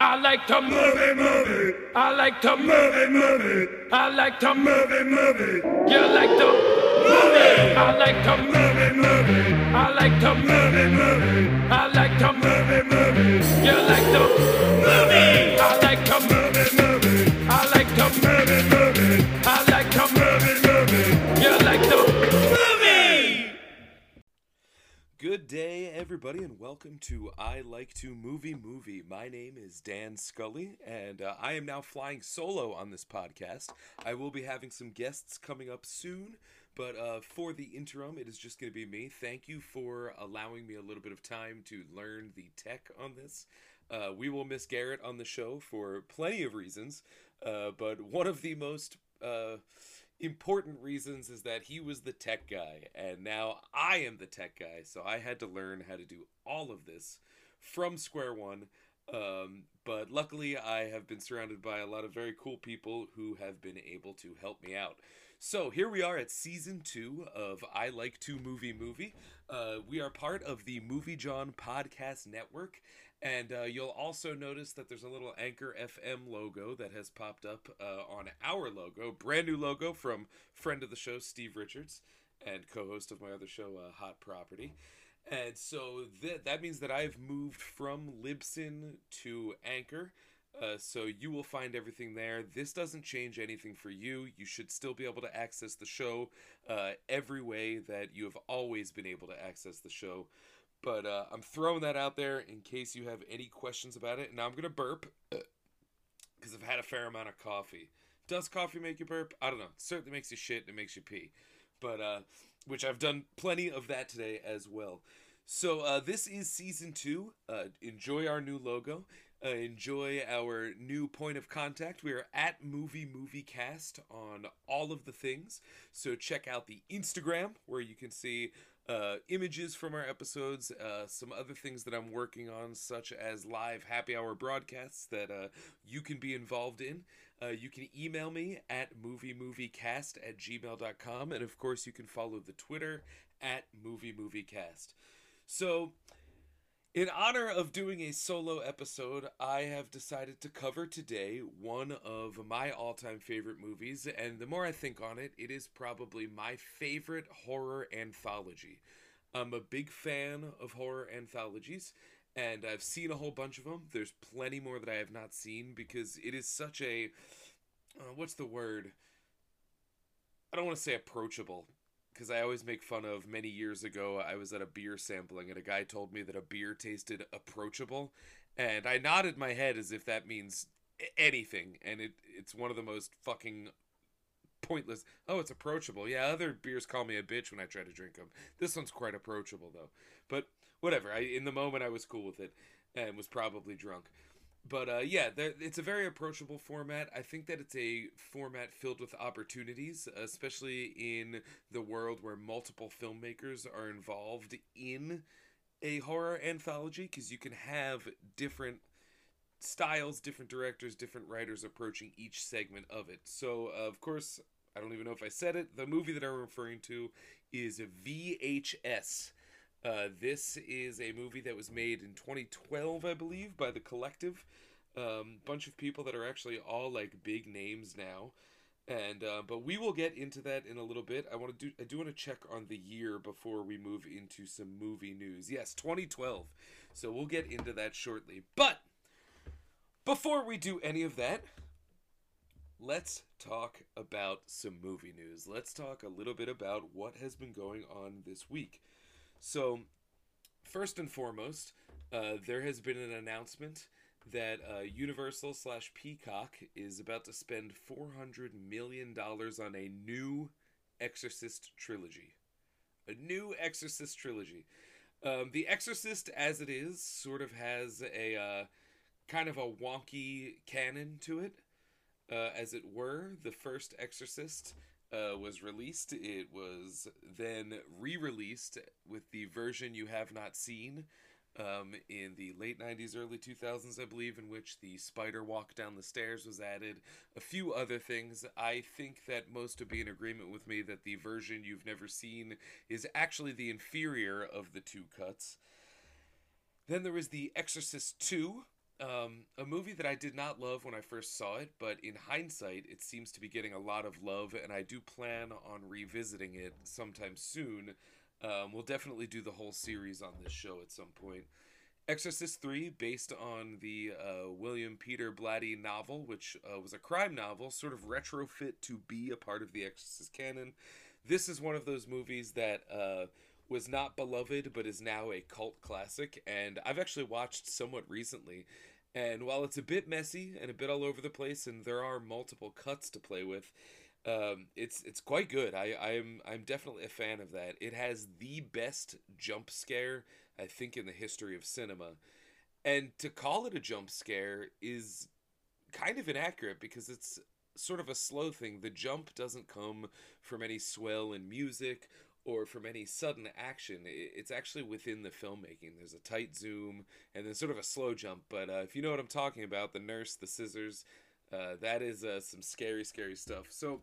I like to move it. I like to move it. I like to move it. You like to move it. I like to move it. I like to move it. I like to move it. You like to move it. I like to move it. I like to move it. I like to move it. You like to move it. Good day, everybody, and welcome to I Like to Movie. My name is Dan Scully, and I am now flying solo on this podcast. I will be having some guests coming up soon, but for the interim, it is just going to be me. Thank you for allowing me a little bit of time to learn the tech on this. We will miss Garrett on the show for plenty of reasons, but one of the most important reasons is that he was the tech guy, and now I am the tech guy, so I had to learn how to do all of this from square one, but luckily I have been surrounded by a lot of very cool people who have been able to help me out. So here we are at season 2 of I Like to Movie. We are part of the Movie John Podcast Network. And you'll also notice that there's a little Anchor FM logo that has popped up on our logo. Brand new logo from friend of the show, Steve Richards, and co-host of my other show, Hot Property. And so that means that I've moved from Libsyn to Anchor. So you will find everything there. This doesn't change anything for you. You should still be able to access the show every way that you have always been able to access the show. But I'm throwing that out there in case you have any questions about it. And I'm going to burp because I've had a fair amount of coffee. Does coffee make you burp? I don't know. It certainly makes you shit and it makes you pee. But which I've done plenty of that today as well. So this is season 2. Enjoy our new logo. Enjoy our new point of contact. We are at MovieCast on all of the things. So check out the Instagram where you can see images from our episodes, some other things that I'm working on, such as live happy hour broadcasts that you can be involved in. You can email me at moviemoviecast@gmail.com. And, of course, you can follow the Twitter at moviemoviecast. So, in honor of doing a solo episode, I have decided to cover today one of my all-time favorite movies, and the more I think on it, it is probably my favorite horror anthology. I'm a big fan of horror anthologies, and I've seen a whole bunch of them. There's plenty more that I have not seen because it is such a, what's the word? I don't want to say approachable, because I always make fun of many years ago, I was at a beer sampling, and a guy told me that a beer tasted approachable, and I nodded my head as if that means anything, and it's one of the most fucking pointless, oh, it's approachable, yeah, other beers call me a bitch when I try to drink them, this one's quite approachable, though, but whatever, in the moment, I was cool with it, and was probably drunk. But, yeah, it's a very approachable format. I think that it's a format filled with opportunities, especially in the world where multiple filmmakers are involved in a horror anthology, because you can have different styles, different directors, different writers approaching each segment of it. So, of course, I don't even know if I said it, the movie that I'm referring to is VHS. This is a movie that was made in 2012, I believe, by The Collective. Bunch of people that are actually all, like, big names now. And, but we will get into that in a little bit. I do want to check on the year before we move into some movie news. Yes, 2012. So we'll get into that shortly. But before we do any of that, let's talk about some movie news. Let's talk a little bit about what has been going on this week. So, first and foremost, there has been an announcement that Universal/Peacock is about to spend $400 million on a new Exorcist trilogy. A new Exorcist trilogy. The Exorcist, as it is, sort of has a kind of a wonky canon to it, as it were. The first Exorcist was released. It was then re-released with the version you have not seen in the late 90s, early 2000s, I believe, in which the spider walk down the stairs was added. A few other things. I think that most would be in agreement with me that the version you've never seen is actually the inferior of the two cuts. Then there was The Exorcist 2, A movie that I did not love when I first saw it, but in hindsight, it seems to be getting a lot of love, and I do plan on revisiting it sometime soon. We'll definitely do the whole series on this show at some point. Exorcist 3, based on the William Peter Blatty novel, which was a crime novel, sort of retrofit to be a part of the Exorcist canon. This is one of those movies that was not beloved, but is now a cult classic, and I've actually watched somewhat recently. And while it's a bit messy and a bit all over the place, and there are multiple cuts to play with, it's quite good. I'm definitely a fan of that. It has the best jump scare, I think, in the history of cinema. And to call it a jump scare is kind of inaccurate because it's sort of a slow thing. The jump doesn't come from any swell in music or from any sudden action. It's actually within the filmmaking. There's a tight zoom and then sort of a slow jump. But if you know what I'm talking about, the nurse, the scissors, that is some scary, scary stuff. So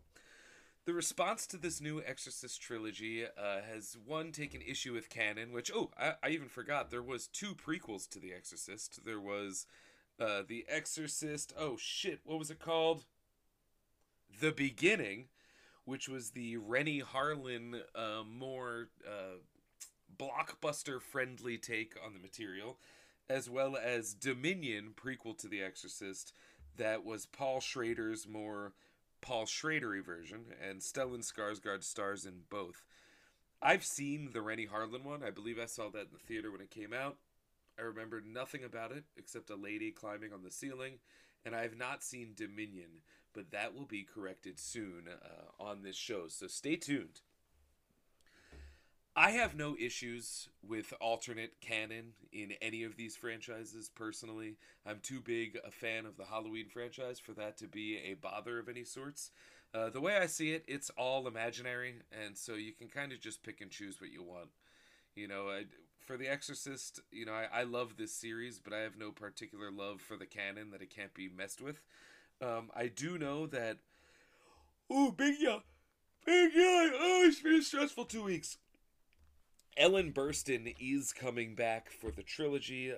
the response to this new Exorcist trilogy has, one, taken issue with canon, which, I even forgot, there was two prequels to The Exorcist. There was The Exorcist, what was it called? The Beginning, which was the Renny Harlin more blockbuster-friendly take on the material, as well as Dominion, prequel to The Exorcist, that was Paul Schrader's more Paul Schrader-y version, and Stellan Skarsgård stars in both. I've seen the Renny Harlin one. I believe I saw that in the theater when it came out. I remember nothing about it except a lady climbing on the ceiling, and I have not seen Dominion, but that will be corrected soon on this show, so stay tuned. I have no issues with alternate canon in any of these franchises, personally. I'm too big a fan of the Halloween franchise for that to be a bother of any sorts. The way I see it, it's all imaginary, and so you can kind of just pick and choose what you want. You know, for The Exorcist, you know, I love this series, but I have no particular love for the canon that it can't be messed with. I do know that... Ooh, big yawn! Big yawn! Oh, it's been a stressful 2 weeks! Ellen Burstyn is coming back for the trilogy.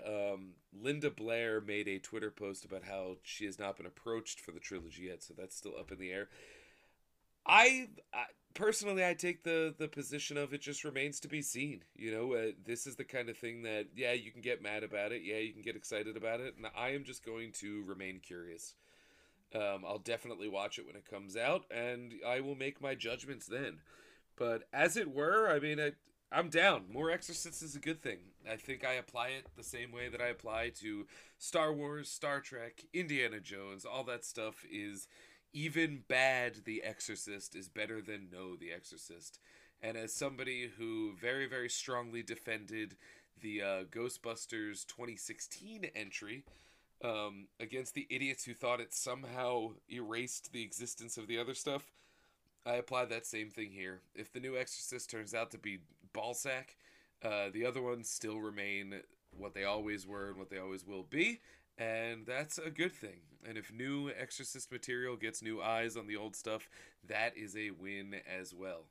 Linda Blair made a Twitter post about how she has not been approached for the trilogy yet, so that's still up in the air. I personally, I take the position of it just remains to be seen. You know, this is the kind of thing that, yeah, you can get mad about it. Yeah, you can get excited about it. And I am just going to remain curious. I'll definitely watch it when it comes out, and I will make my judgments then. But as it were, I mean... I'm down. More Exorcist is a good thing. I think I apply it the same way that I apply to Star Wars, Star Trek, Indiana Jones, all that stuff is even bad. The Exorcist is better than no The Exorcist. And as somebody who very, very strongly defended the Ghostbusters 2016 entry against the idiots who thought it somehow erased the existence of the other stuff, I apply that same thing here. If the new Exorcist turns out to be ballsack, the other ones still remain what they always were and what they always will be, and that's a good thing. And if new Exorcist material gets new eyes on the old stuff, that is a win as well.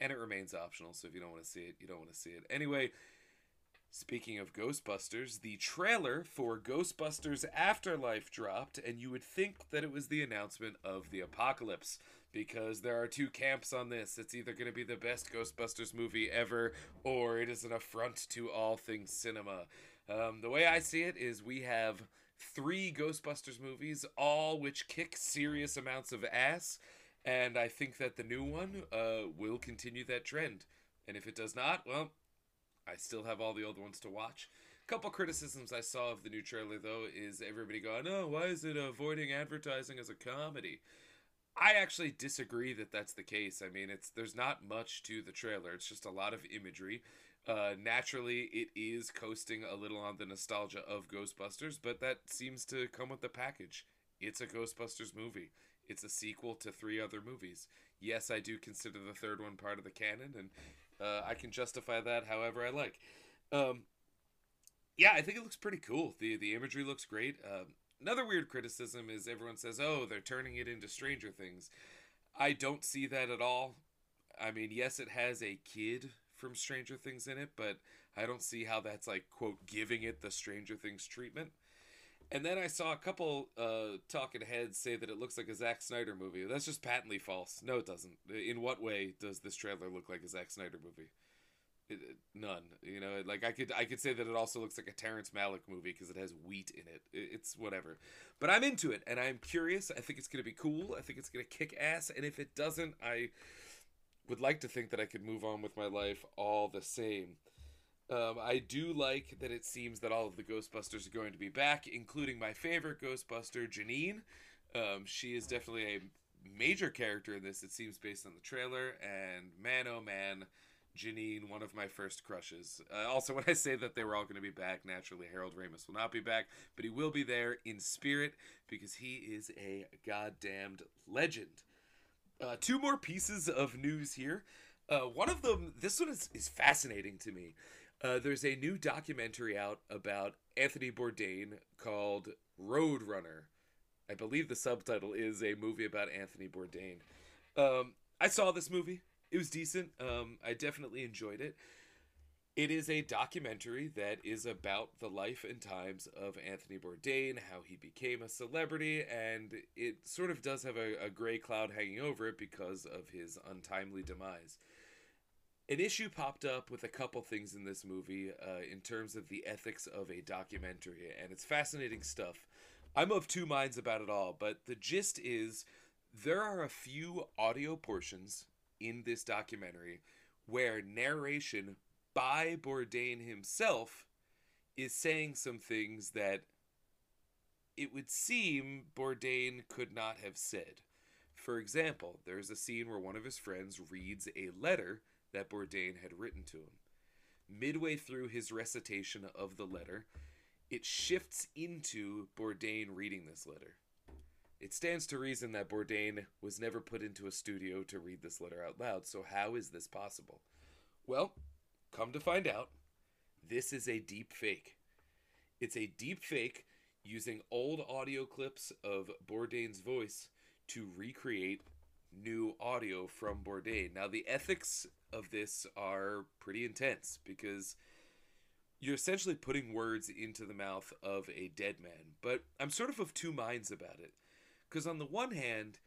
And it remains optional, so if you don't want to see it, you don't want to see it. Anyway, speaking of Ghostbusters, the trailer for Ghostbusters Afterlife dropped, and you would think that it was the announcement of the Apocalypse, because there are two camps on this. It's either going to be the best Ghostbusters movie ever, or it is an affront to all things cinema. The way I see it is we have three Ghostbusters movies, all which kick serious amounts of ass, and I think that the new one will continue that trend. And if it does not, well, I still have all the old ones to watch. A couple criticisms I saw of the new trailer, though, is everybody going, oh, why is it avoiding advertising as a comedy? I actually disagree that that's the case. I mean, there's not much to the trailer. It's just a lot of imagery. Naturally, it is coasting a little on the nostalgia of Ghostbusters, but that seems to come with the package. It's a Ghostbusters movie. It's a sequel to three other movies. Yes, I do consider the third one part of the canon, and I can justify that however I like. Yeah, I think it looks pretty cool. The imagery looks great. Another weird criticism is everyone says, oh, they're turning it into Stranger Things. I don't see that at all. I mean, yes, it has a kid from Stranger Things in it, but I don't see how that's like, quote, giving it the Stranger Things treatment. And then I saw a couple talking heads say that it looks like a Zack Snyder movie. That's just patently false. No, it doesn't. In what way does this trailer look like a Zack Snyder movie? None. You know, like I could say that it also looks like a Terrence Malick movie because it has wheat in it. It's whatever. But I'm into it, and I'm curious. I think it's going to be cool. I think it's going to kick ass. And if it doesn't, I would like to think that I could move on with my life all the same. I do like that it seems that all of the Ghostbusters are going to be back, including my favorite Ghostbuster, Janine. She is definitely a major character in this, it seems, based on the trailer. And man, oh man, Janine, one of my first crushes. Also, when I say that they were all going to be back, naturally, Harold Ramis will not be back, but he will be there in spirit because he is a goddamned legend. Two more pieces of news here. One of them, this one is fascinating to me. There's a new documentary out about Anthony Bourdain called Roadrunner. I believe the subtitle is A Movie About Anthony Bourdain. I saw this movie. It was decent. I definitely enjoyed it. It is a documentary that is about the life and times of Anthony Bourdain, how he became a celebrity, and it sort of does have a gray cloud hanging over it because of his untimely demise. An issue popped up with a couple things in this movie in terms of the ethics of a documentary, and it's fascinating stuff. I'm of two minds about it all, but the gist is there are a few audio portions in this documentary where narration by Bourdain himself is saying some things that it would seem Bourdain could not have said. For example, there's a scene where one of his friends reads a letter that Bourdain had written to him. Midway through his recitation of the letter, it shifts into Bourdain reading this letter. It stands to reason that Bourdain was never put into a studio to read this letter out loud, so how is this possible? Well, come to find out, this is a deep fake. It's a deep fake using old audio clips of Bourdain's voice to recreate new audio from Bourdain. Now, the ethics of this are pretty intense because you're essentially putting words into the mouth of a dead man. But I'm sort of two minds about it because on the one hand,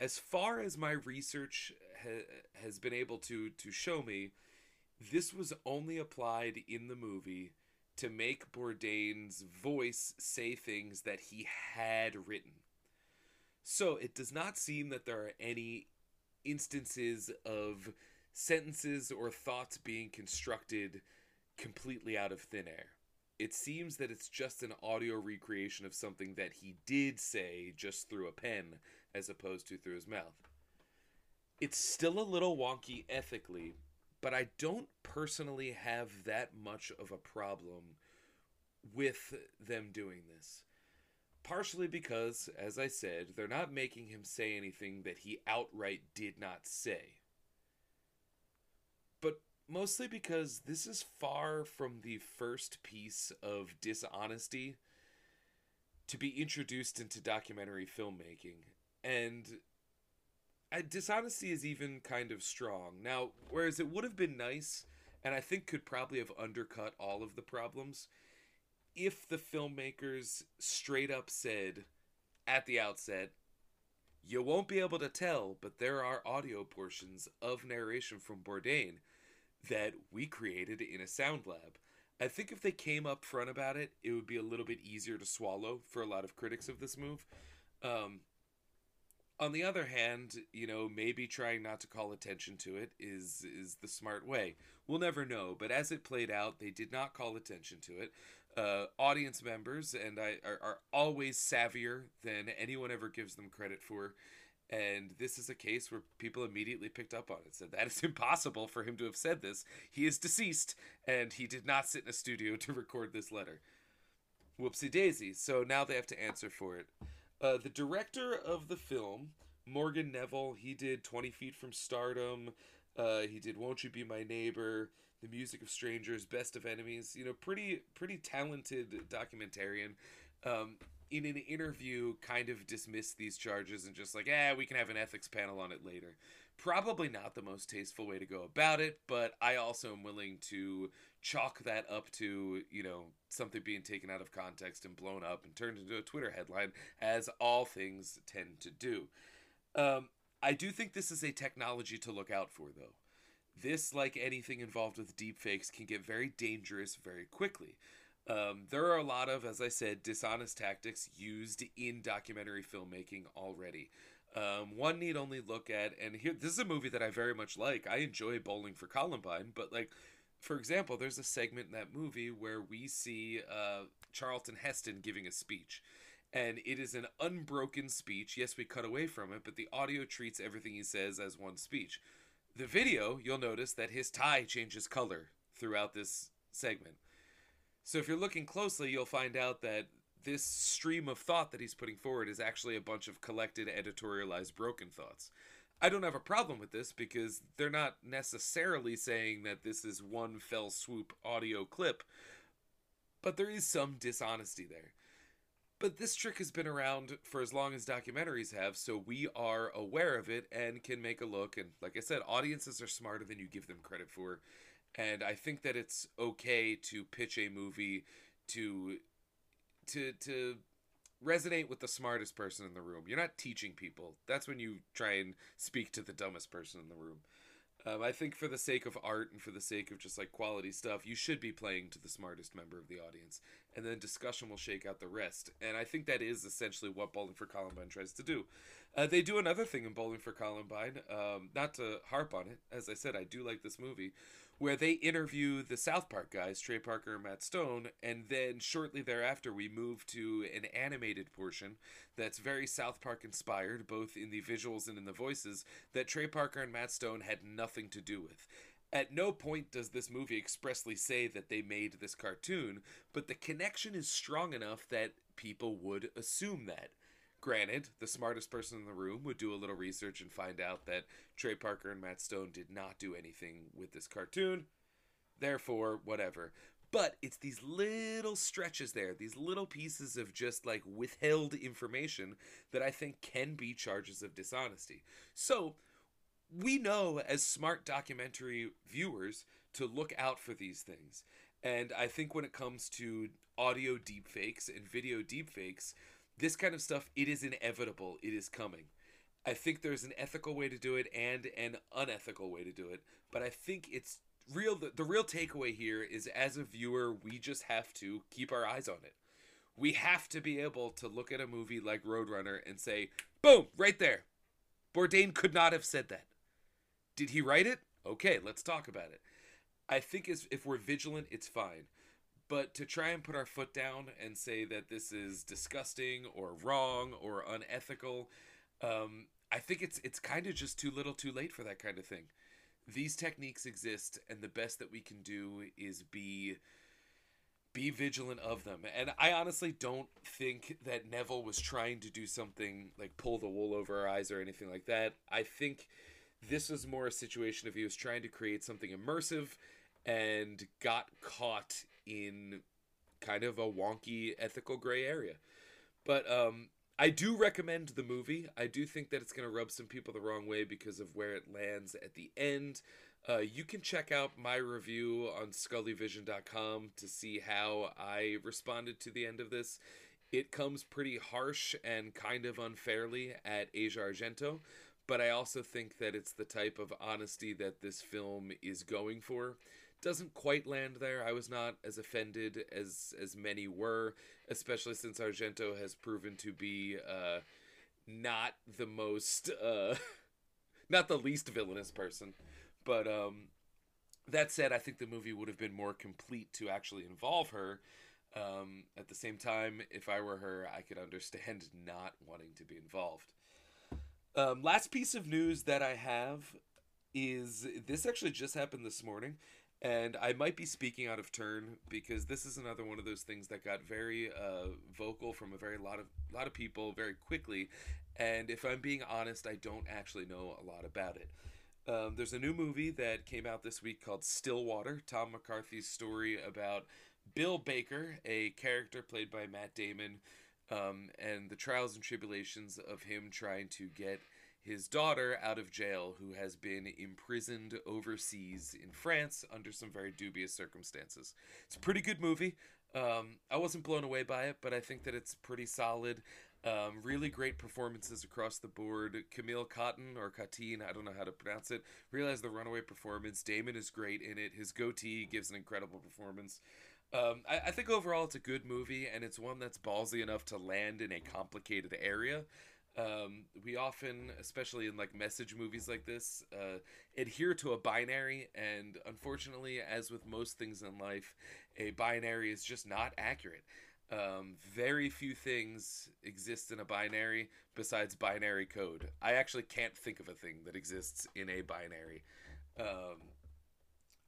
as far as my research has been able to show me, this was only applied in the movie to make Bourdain's voice say things that he had written. So it does not seem that there are any instances of sentences or thoughts being constructed completely out of thin air. It seems that it's just an audio recreation of something that he did say just through a pen as opposed to through his mouth. It's still a little wonky ethically, but I don't personally have that much of a problem with them doing this. Partially because, as I said, they're not making him say anything that he outright did not say. But mostly because this is far from the first piece of dishonesty to be introduced into documentary filmmaking. And dishonesty is even kind of strong. Now, whereas it would have been nice, and I think could probably have undercut all of the problems, if the filmmakers straight up said at the outset, you won't be able to tell, but there are audio portions of narration from Bourdain that we created in a sound lab. I think if they came up front about it, it would be a little bit easier to swallow for a lot of critics of this move. On the other hand, you know, maybe trying not to call attention to it is the smart way. We'll never know, but as it played out, they did not call attention to it. Audience members and I are always savvier than anyone ever gives them credit for, and this is a case where people immediately picked up on it, said that is impossible for him to have said this. He is deceased, and he did not sit in a studio to record this letter. Whoopsie daisy. So now they have to answer for it. The director of the film, Morgan Neville, he did 20 Feet from Stardom. He did Won't You Be My Neighbor, The Music of Strangers, Best of Enemies. You know, pretty talented documentarian. In an interview, kind of dismissed these charges and just like, we can have an ethics panel on it later. Probably not the most tasteful way to go about it, but I also am willing to chalk that up to, you know, something being taken out of context and blown up and turned into a Twitter headline, as all things tend to do. I do think this is a technology to look out for, though. This, like anything involved with deepfakes, can get very dangerous very quickly. There are a lot of, as I said, dishonest tactics used in documentary filmmaking already. One need only look at, and here, this is a movie that I very much like. I enjoy Bowling for Columbine, but, like, for example, there's a segment in that movie where we see Charlton Heston giving a speech. And it is an unbroken speech. Yes, we cut away from it, but the audio treats everything he says as one speech. The video, you'll notice that his tie changes color throughout this segment. So if you're looking closely, you'll find out that this stream of thought that he's putting forward is actually a bunch of collected, editorialized, broken thoughts. I don't have a problem with this because they're not necessarily saying that this is one fell swoop audio clip, but there is some dishonesty there. But this trick has been around for as long as documentaries have, so we are aware of it and can make a look. And like I said, audiences are smarter than you give them credit for. And I think that it's okay to pitch a movie to resonate with the smartest person in the room. You're not teaching people. That's when you try and speak to the dumbest person in the room. I think for the sake of art and for the sake of just like quality stuff, you should be playing to the smartest member of the audience, and then discussion will shake out the rest. And I think that is essentially what Bowling for Columbine tries to do. They do another thing in Bowling for Columbine, not to harp on it, as I said, I do like this movie, where they interview the South Park guys, Trey Parker and Matt Stone, and then shortly thereafter we move to an animated portion that's very South Park inspired, both in the visuals and in the voices, that Trey Parker and Matt Stone had nothing to do with. At no point does this movie expressly say that they made this cartoon, but the connection is strong enough that people would assume that. Granted, the smartest person in the room would do a little research and find out that Trey Parker and Matt Stone did not do anything with this cartoon, therefore, whatever. But it's these little stretches there, these little pieces of just like withheld information that I think can be charges of dishonesty. So we know as smart documentary viewers to look out for these things. And I think when it comes to audio deepfakes and video deepfakes, this kind of stuff, it is inevitable. It is coming. I think there's an ethical way to do it and an unethical way to do it. But I think it's real. The real takeaway here is, as a viewer, we just have to keep our eyes on it. We have to be able to look at a movie like Roadrunner and say, boom, right there. Bourdain could not have said that. Did he write it? Okay, let's talk about it. I think if we're vigilant, it's fine. But to try and put our foot down and say that this is disgusting or wrong or unethical, I think it's kind of just too little too late for that kind of thing. These techniques exist, and the best that we can do is be vigilant of them. And I honestly don't think that Neville was trying to do something like pull the wool over our eyes or anything like that. I think this was more a situation of he was trying to create something immersive and got caught in kind of a wonky ethical gray area. But I do recommend the movie. I do think that it's going to rub some people the wrong way because of where it lands at the end. You can check out my review on ScullyVision.com to see how I responded to the end of this. It comes pretty harsh and kind of unfairly at Asia Argento, but I also think that it's the type of honesty that this film is going for. Doesn't quite land there. I was not as offended as many were, especially since Argento has proven to be not the most, not the least villainous person. But that said, I think the movie would have been more complete to actually involve her. At the same time, if I were her, I could understand not wanting to be involved. Last piece of news that I have is, this actually just happened this morning, and I might be speaking out of turn because this is another one of those things that got very vocal from a lot of people very quickly, and if I'm being honest, I don't actually know a lot about it. There's a new movie that came out this week called Stillwater, Tom McCarthy's story about Bill Baker, a character played by Matt Damon, and the trials and tribulations of him trying to get his daughter out of jail, who has been imprisoned overseas in France under some very dubious circumstances. It's a pretty good movie. I wasn't blown away by it, but I think that it's pretty solid. Really great performances across the board. Camille Cotton, or Katine, I don't know how to pronounce it, realized the runaway performance. Damon is great in it. His goatee gives an incredible performance. I think overall it's a good movie, and it's one that's ballsy enough to land in a complicated area. We often, especially in like message movies like this, adhere to a binary, and unfortunately, as with most things in life, a binary is just not accurate. Very few things exist in a binary besides binary code. I actually can't think of a thing that exists in a binary.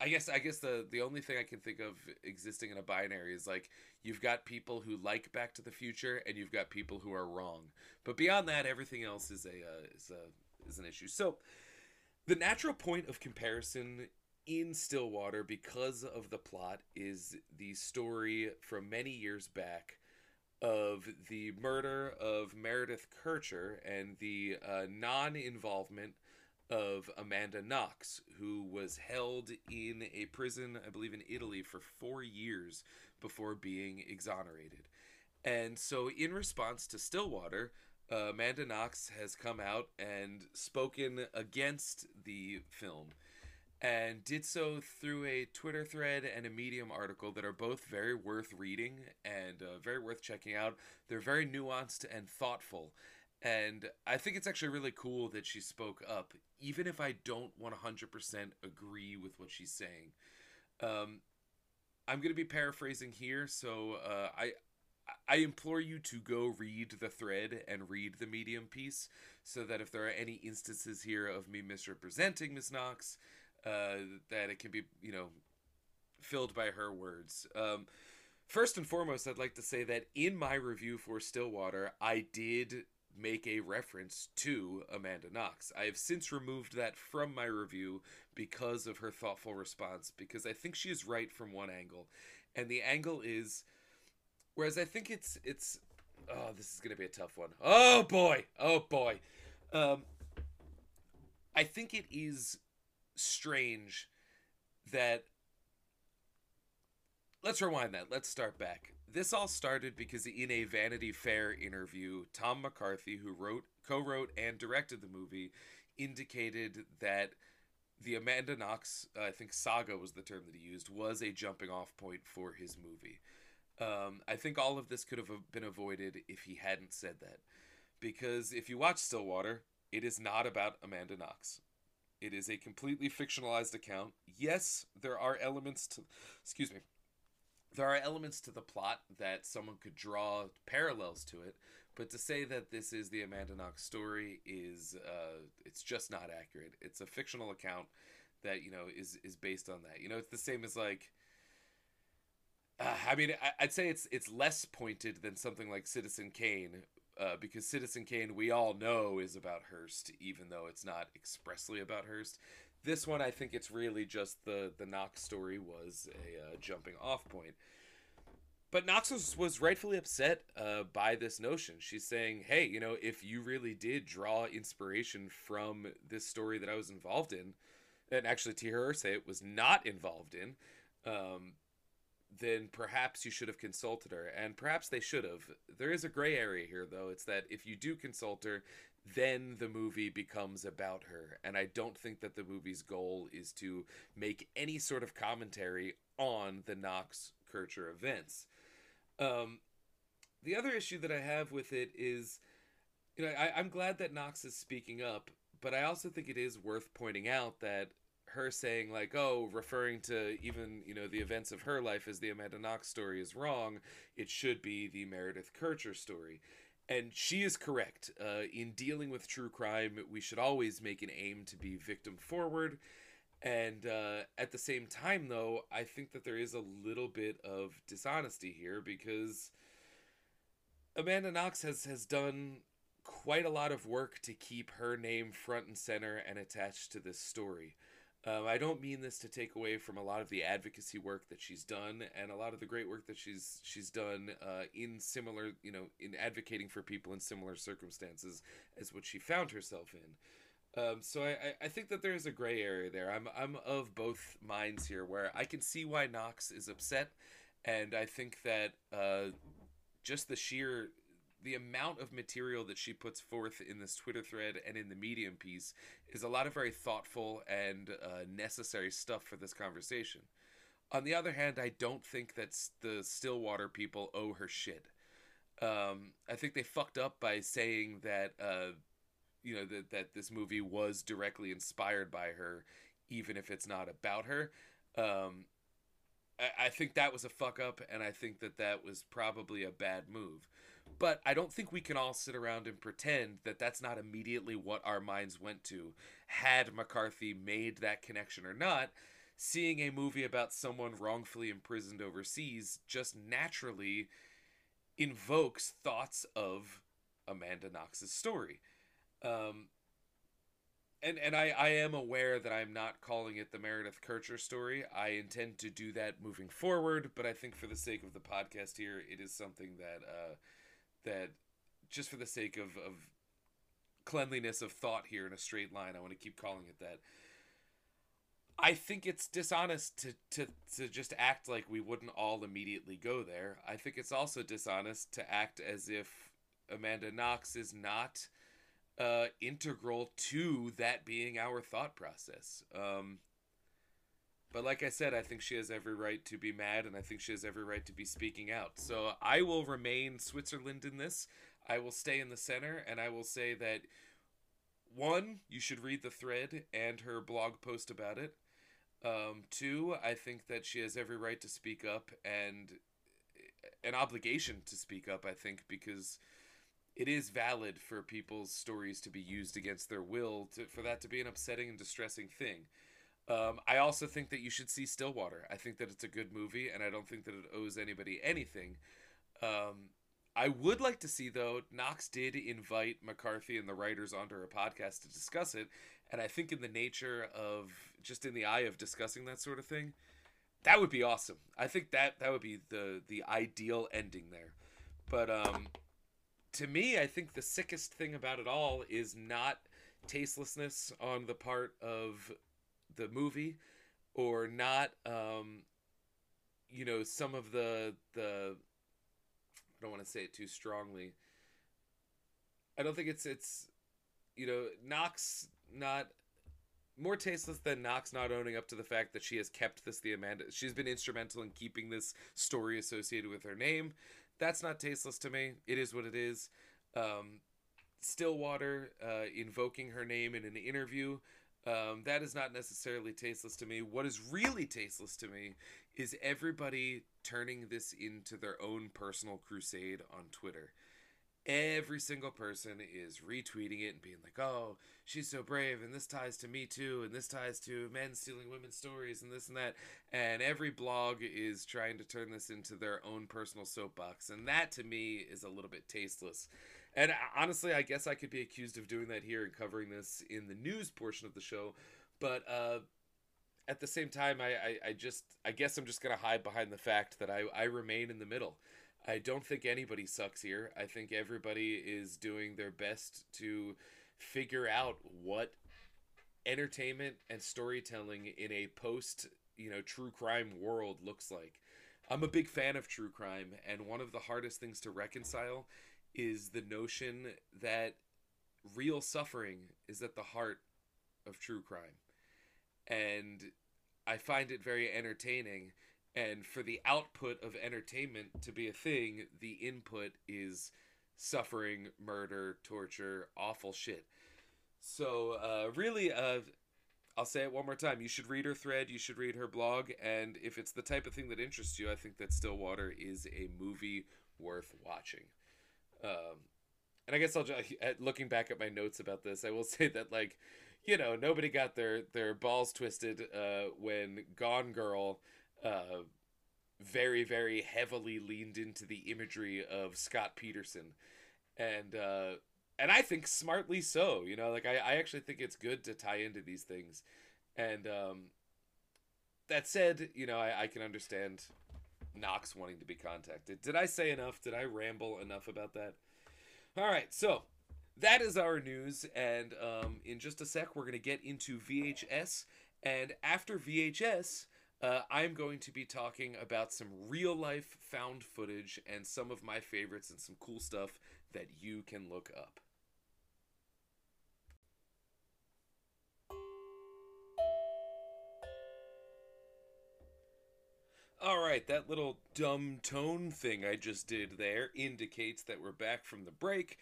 I guess the only thing I can think of existing in a binary is like you've got people who like Back to the Future and you've got people who are wrong. But beyond that, everything else is an issue. So the natural point of comparison in Stillwater, because of the plot, is the story from many years back of the murder of Meredith Kircher and the non-involvement of Amanda Knox, who was held in a prison, I believe in Italy, for 4 years before being exonerated. And so in response to Stillwater, Amanda Knox has come out and spoken against the film, and did so through a Twitter thread and a Medium article that are both very worth reading and very worth checking out. They're very nuanced and thoughtful. And I think it's actually really cool that she spoke up, even if I don't 100% agree with what she's saying. I'm going to be paraphrasing here, so I implore you to go read the thread and read the Medium piece, so that if there are any instances here of me misrepresenting Ms. Knox, that it can be, filled by her words. First and foremost, I'd like to say that in my review for Stillwater, I did make a reference to Amanda Knox. I have since removed that from my review because of her thoughtful response, because I think she is right from one angle. And the angle is, whereas I think it's oh, this is going to be a tough one. Oh boy. I think it is strange that, let's rewind that. Let's start back. This all started because in a Vanity Fair interview, Tom McCarthy, who co-wrote and directed the movie, indicated that the Amanda Knox, I think saga was the term that he used, was a jumping off point for his movie. I think all of this could have been avoided if he hadn't said that. Because if you watch Stillwater, it is not about Amanda Knox. It is a completely fictionalized account. Yes, there are elements to... Excuse me. There are elements to the plot that someone could draw parallels to it, but to say that this is the Amanda Knox story is, it's just not accurate. It's a fictional account that, is based on that. It's the same as like, I'd say it's less pointed than something like Citizen Kane, because Citizen Kane, we all know, is about Hearst, even though it's not expressly about Hearst. This one, I think it's really just the Knox story was a jumping off point. But Knox was rightfully upset by this notion. She's saying, hey, if you really did draw inspiration from this story that I was involved in, and actually to her say it was not involved in, then perhaps you should have consulted her. And perhaps they should have. There is a gray area here, though. It's that if you do consult her, then the movie becomes about her. And I don't think that the movie's goal is to make any sort of commentary on the Knox-Kircher events. The other issue that I have with it is, I'm glad that Knox is speaking up, but I also think it is worth pointing out that her saying like, oh, referring to even, the events of her life as the Amanda Knox story is wrong. It should be the Meredith Kircher story. And she is correct. In dealing with true crime, we should always make an aim to be victim forward. And at the same time, though, I think that there is a little bit of dishonesty here, because Amanda Knox has done quite a lot of work to keep her name front and center and attached to this story. I don't mean this to take away from a lot of the advocacy work that she's done and a lot of the great work that she's done in similar, you know, in advocating for people in similar circumstances as what she found herself in. So I think that there is a gray area there. I'm of both minds here, where I can see why Knox is upset, and I think that just the amount of material that she puts forth in this Twitter thread and in the Medium piece is a lot of very thoughtful and necessary stuff for this conversation. On the other hand, I don't think that the Stillwater people owe her shit. I think they fucked up by saying that, you know, that this movie was directly inspired by her, even if it's not about her. I think that was a fuck up, and I think that was probably a bad move. But I don't think we can all sit around and pretend that that's not immediately what our minds went to, had McCarthy made that connection or not. Seeing a movie about someone wrongfully imprisoned overseas just naturally invokes thoughts of Amanda Knox's story. And I am aware that I'm not calling it the Meredith Kircher story. I intend to do that moving forward, but I think for the sake of the podcast here, it is something that that just for the sake of cleanliness of thought here in a straight line, I want to keep calling it that. I think it's dishonest to just act like we wouldn't all immediately go there. I think it's also dishonest to act as if Amanda Knox is not integral to that being our thought process. But like I said, I think she has every right to be mad, and I think she has every right to be speaking out. So I will remain Switzerland in this. I will stay in the center, and I will say that, one, you should read the thread and her blog post about it. Two, I think that she has every right to speak up and an obligation to speak up, I think, because it is valid for people's stories to be used against their will, for that to be an upsetting and distressing thing. I also think that you should see Stillwater. I think that it's a good movie, and I don't think that it owes anybody anything. I would like to see, though, Knox did invite McCarthy and the writers onto her podcast to discuss it, and I think in the nature of, just in the eye of discussing that sort of thing, that would be awesome. I think that would be the ideal ending there. But to me, I think the sickest thing about it all is not tastelessness on the part of the movie, or not, you know, some of the, I don't want to say it too strongly. I don't think it's, you know, Knox not, more tasteless than Knox not owning up to the fact that she has kept this, she's been instrumental in keeping this story associated with her name. That's not tasteless to me. It is what it is. Stillwater invoking her name in an interview, that is not necessarily tasteless to me. What is really tasteless to me is everybody turning this into their own personal crusade on Twitter. Every single person is retweeting it and being like, oh, she's so brave, and this ties to Me Too, and this ties to men stealing women's stories, and this and that. And every blog is trying to turn this into their own personal soapbox. And that, to me, is a little bit tasteless. And honestly, I guess I could be accused of doing that here and covering this in the news portion of the show. But at the same time, I guess I'm just going to hide behind the fact that I remain in the middle. I don't think anybody sucks here. I think everybody is doing their best to figure out what entertainment and storytelling in a post, you know, true crime world looks like. I'm a big fan of true crime, and one of the hardest things to reconcile is the notion that real suffering is at the heart of true crime. And I find it very entertaining, and for the output of entertainment to be a thing, the input is suffering, murder, torture, awful shit. So really, I'll say it one more time. You should read her thread, you should read her blog, and if it's the type of thing that interests you, I think that Stillwater is a movie worth watching. And I guess I'll just, looking back at my notes about this, I will say that, like, you know, nobody got their balls twisted when Gone Girl very, very heavily leaned into the imagery of Scott Peterson. And I think smartly so, you know, like I actually think it's good to tie into these things. And that said, you know, I can understand Knox wanting to be contacted. Did I say enough? Did I ramble enough about that? All right, so that is our news, and in just a sec, we're going to get into VHS. And after VHS, I'm going to be talking about some real-life found footage and some of my favorites and some cool stuff that you can look up. Alright, that little dumb tone thing I just did there indicates that we're back from the break.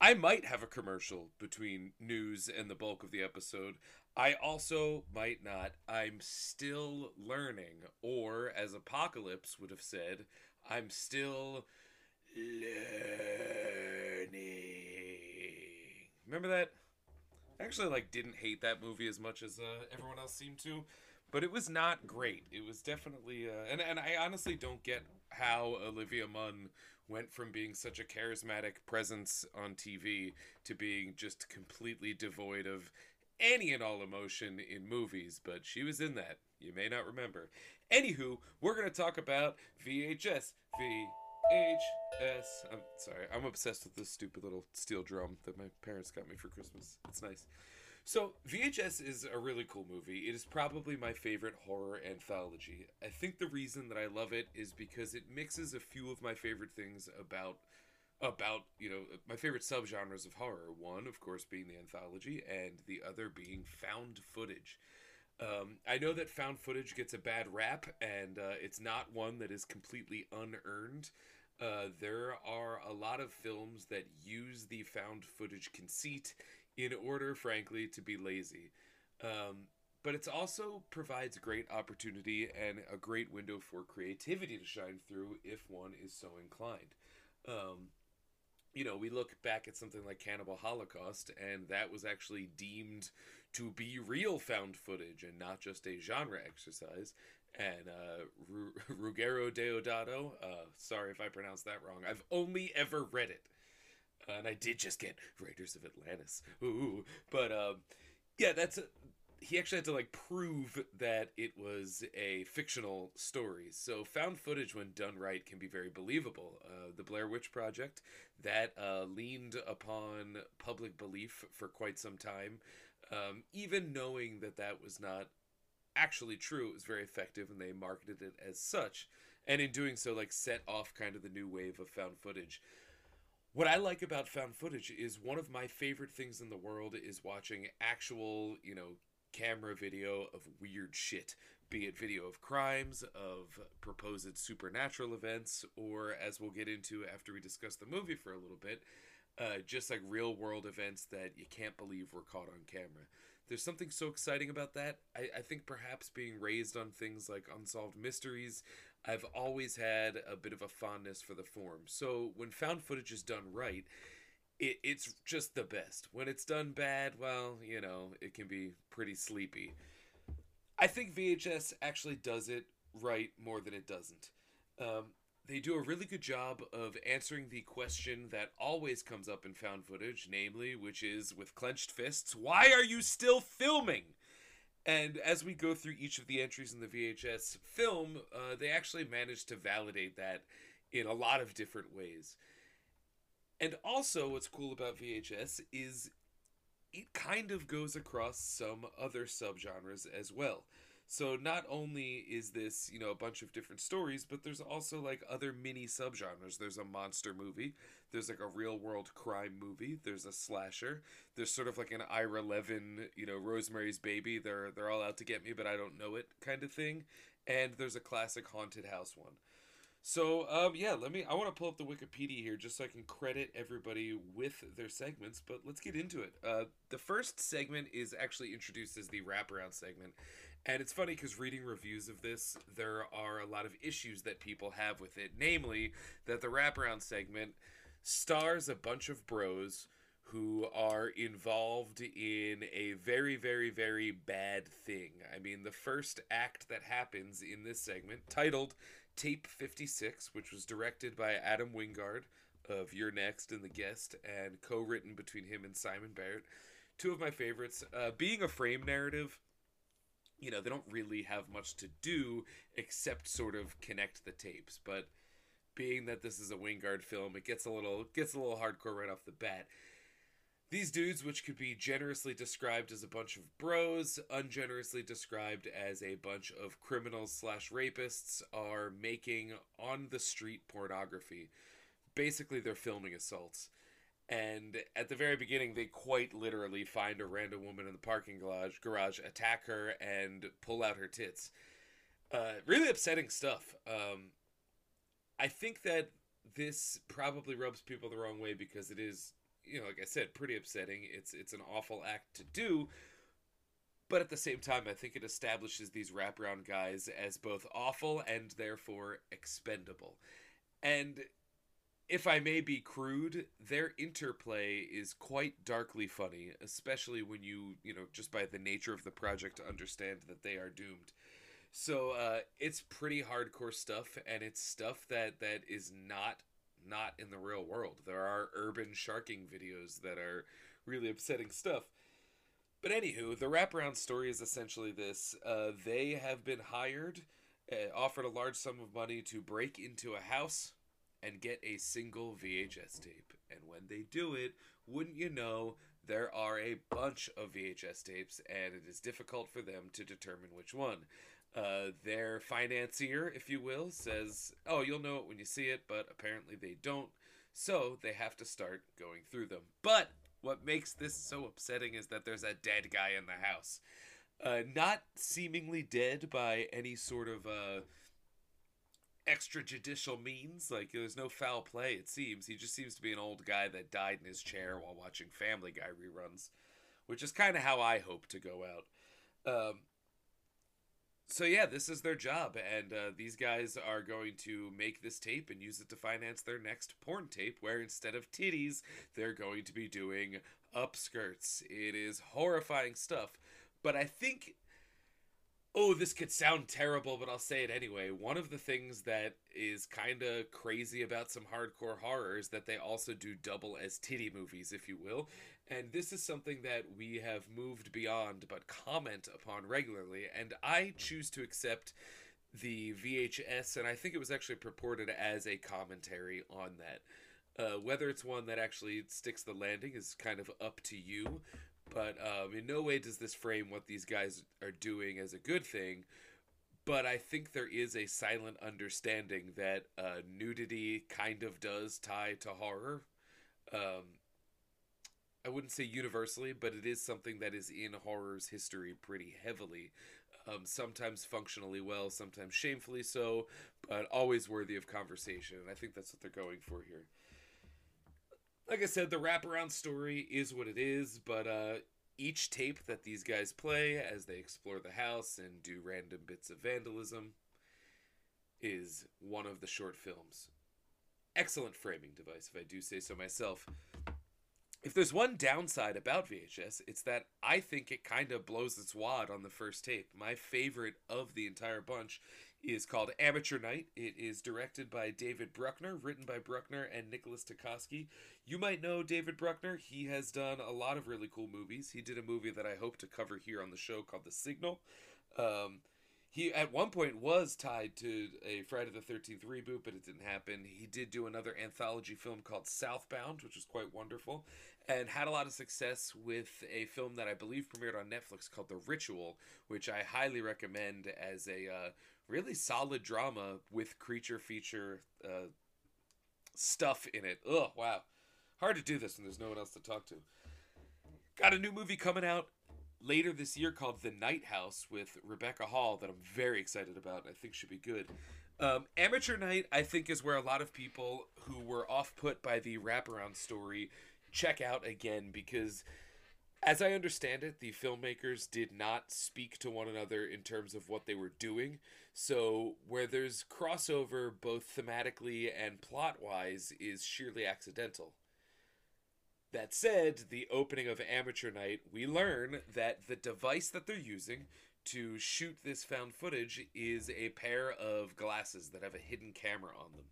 I might have a commercial between news and the bulk of the episode. I also might not. I'm still learning, or as Apocalypse would have said, I'm still learning. Remember that? I actually didn't hate that movie as much as everyone else seemed to. But it was not great. It was definitely... And I honestly don't get how Olivia Munn went from being such a charismatic presence on TV to being just completely devoid of any and all emotion in movies. But she was in that. You may not remember. Anywho, we're going to talk about VHS. VHS. I'm sorry. I'm obsessed with this stupid little steel drum that my parents got me for Christmas. It's nice. So, VHS is a really cool movie. It is probably my favorite horror anthology. I think the reason that I love it is because it mixes a few of my favorite things about you know, my favorite subgenres of horror. One, of course, being the anthology, and the other being found footage. I know that found footage gets a bad rap, and it's not one that is completely unearned. There are a lot of films that use the found footage conceit in order, frankly, to be lazy. But it also provides great opportunity and a great window for creativity to shine through if one is so inclined. You know, we look back at something like Cannibal Holocaust, and that was actually deemed to be real found footage and not just a genre exercise. And Ruggero Deodato, sorry if I pronounced that wrong, I've only ever read it. And I did just get Raiders of Atlantis. Ooh. But, yeah, he actually had to, prove that it was a fictional story. So found footage, when done right, can be very believable. The Blair Witch Project, that leaned upon public belief for quite some time. Even knowing that that was not actually true, it was very effective, and they marketed it as such. And in doing so, set off kind of the new wave of found footage. What I like about found footage is one of my favorite things in the world is watching actual, you know, camera video of weird shit, be it video of crimes, of proposed supernatural events, or, as we'll get into after we discuss the movie for a little bit, just real world events that you can't believe were caught on camera. There's something so exciting about that. I think perhaps being raised on things like Unsolved Mysteries, I've always had a bit of a fondness for the form. So when found footage is done right, it's just the best. When it's done bad, well, you know, it can be pretty sleepy. I think VHS actually does it right more than it doesn't. They do a really good job of answering the question that always comes up in found footage, namely, which is, with clenched fists, why are you still filming? And as we go through each of the entries in the VHS film, they actually manage to validate that in a lot of different ways. And also, what's cool about VHS is it kind of goes across some other subgenres as well. So not only is this, you know, a bunch of different stories, but there's also, other mini subgenres. There's a monster movie. There's, a real-world crime movie. There's a slasher. There's sort of, an Ira Levin, you know, Rosemary's Baby, they're all out to get me, but I don't know it kind of thing. And there's a classic haunted house one. So, yeah, I want to pull up the Wikipedia here just so I can credit everybody with their segments, but let's get into it. The first segment is actually introduced as the wraparound segment, and it's funny because reading reviews of this, there are a lot of issues that people have with it, namely that the wraparound segment stars a bunch of bros who are involved in a very, very, very bad thing. I mean, the first act that happens in this segment, titled Tape 56, which was directed by Adam Wingard of You're Next and The Guest, and co-written between him and Simon Barrett, two of my favorites, being a frame narrative, you know, they don't really have much to do except sort of connect the tapes. But being that this is a Wingard film, it gets a little hardcore right off the bat. These dudes, which could be generously described as a bunch of bros, ungenerously described as a bunch of criminals/rapists, are making on-the-street pornography. Basically, they're filming assaults. And at the very beginning, they quite literally find a random woman in the parking garage, attack her, and pull out her tits. Really upsetting stuff. I think that this probably rubs people the wrong way because it is... you know, like I said, pretty upsetting. It's an awful act to do. But at the same time, I think it establishes these wraparound guys as both awful and therefore expendable. And if I may be crude, their interplay is quite darkly funny, especially when you know, just by the nature of the project, understand that they are doomed. So it's pretty hardcore stuff, and it's stuff that is not in the real world. There are urban sharking videos that are really upsetting stuff. But anywho, the wraparound story is essentially this. They have been hired, offered a large sum of money to break into a house and get a single VHS tape. And when they do it, wouldn't you know, there are a bunch of VHS tapes, and it is difficult for them to determine which one. Their financier, if you will, says, oh, you'll know it when you see it, but apparently they don't. So they have to start going through them. But what makes this so upsetting is that there's a dead guy in the house. Not seemingly dead by any sort of extrajudicial means. Like, there's no foul play, it seems. He just seems to be an old guy that died in his chair while watching Family Guy reruns, which is kind of how I hope to go out. So yeah, this is their job, and these guys are going to make this tape and use it to finance their next porn tape, where instead of titties, they're going to be doing upskirts. It is horrifying stuff, but I think, oh, this could sound terrible, but I'll say it anyway. One of the things that is kind of crazy about some hardcore horror is that they also do double as titty movies, if you will, and this is something that we have moved beyond but comment upon regularly, and I choose to accept the VHS, and I think it was actually purported as a commentary on that. Whether it's one that actually sticks the landing is kind of up to you, but in no way does this frame what these guys are doing as a good thing. But I think there is a silent understanding that nudity kind of does tie to horror. I wouldn't say universally, but it is something that is in horror's history pretty heavily. Sometimes functionally well, sometimes shamefully so, but always worthy of conversation. And I think that's what they're going for here. Like I said, the wraparound story is what it is, but each tape that these guys play as they explore the house and do random bits of vandalism is one of the short films. Excellent framing device, if I do say so myself. If there's one downside about VHS, it's that I think it kind of blows its wad on the first tape. My favorite of the entire bunch is called Amateur Night. It is directed by David Bruckner, written by Bruckner and Nicholas Tukoski. You might know David Bruckner. He has done a lot of really cool movies. He did a movie that I hope to cover here on the show called The Signal. He, at one point, was tied to a Friday the 13th reboot, but it didn't happen. He did do another anthology film called Southbound, which was quite wonderful, and had a lot of success with a film that I believe premiered on Netflix called The Ritual, which I highly recommend as a really solid drama with creature feature stuff in it. Oh, wow. Hard to do this when there's no one else to talk to. Got a new movie coming out later this year called The Night House with Rebecca Hall that I'm very excited about and I think should be good. Amateur Night, I think, is where a lot of people who were off-put by the wraparound story check out again because, as I understand it, the filmmakers did not speak to one another in terms of what they were doing. So where there's crossover both thematically and plot-wise is sheerly accidental. That said, the opening of Amateur Night, we learn that the device that they're using to shoot this found footage is a pair of glasses that have a hidden camera on them.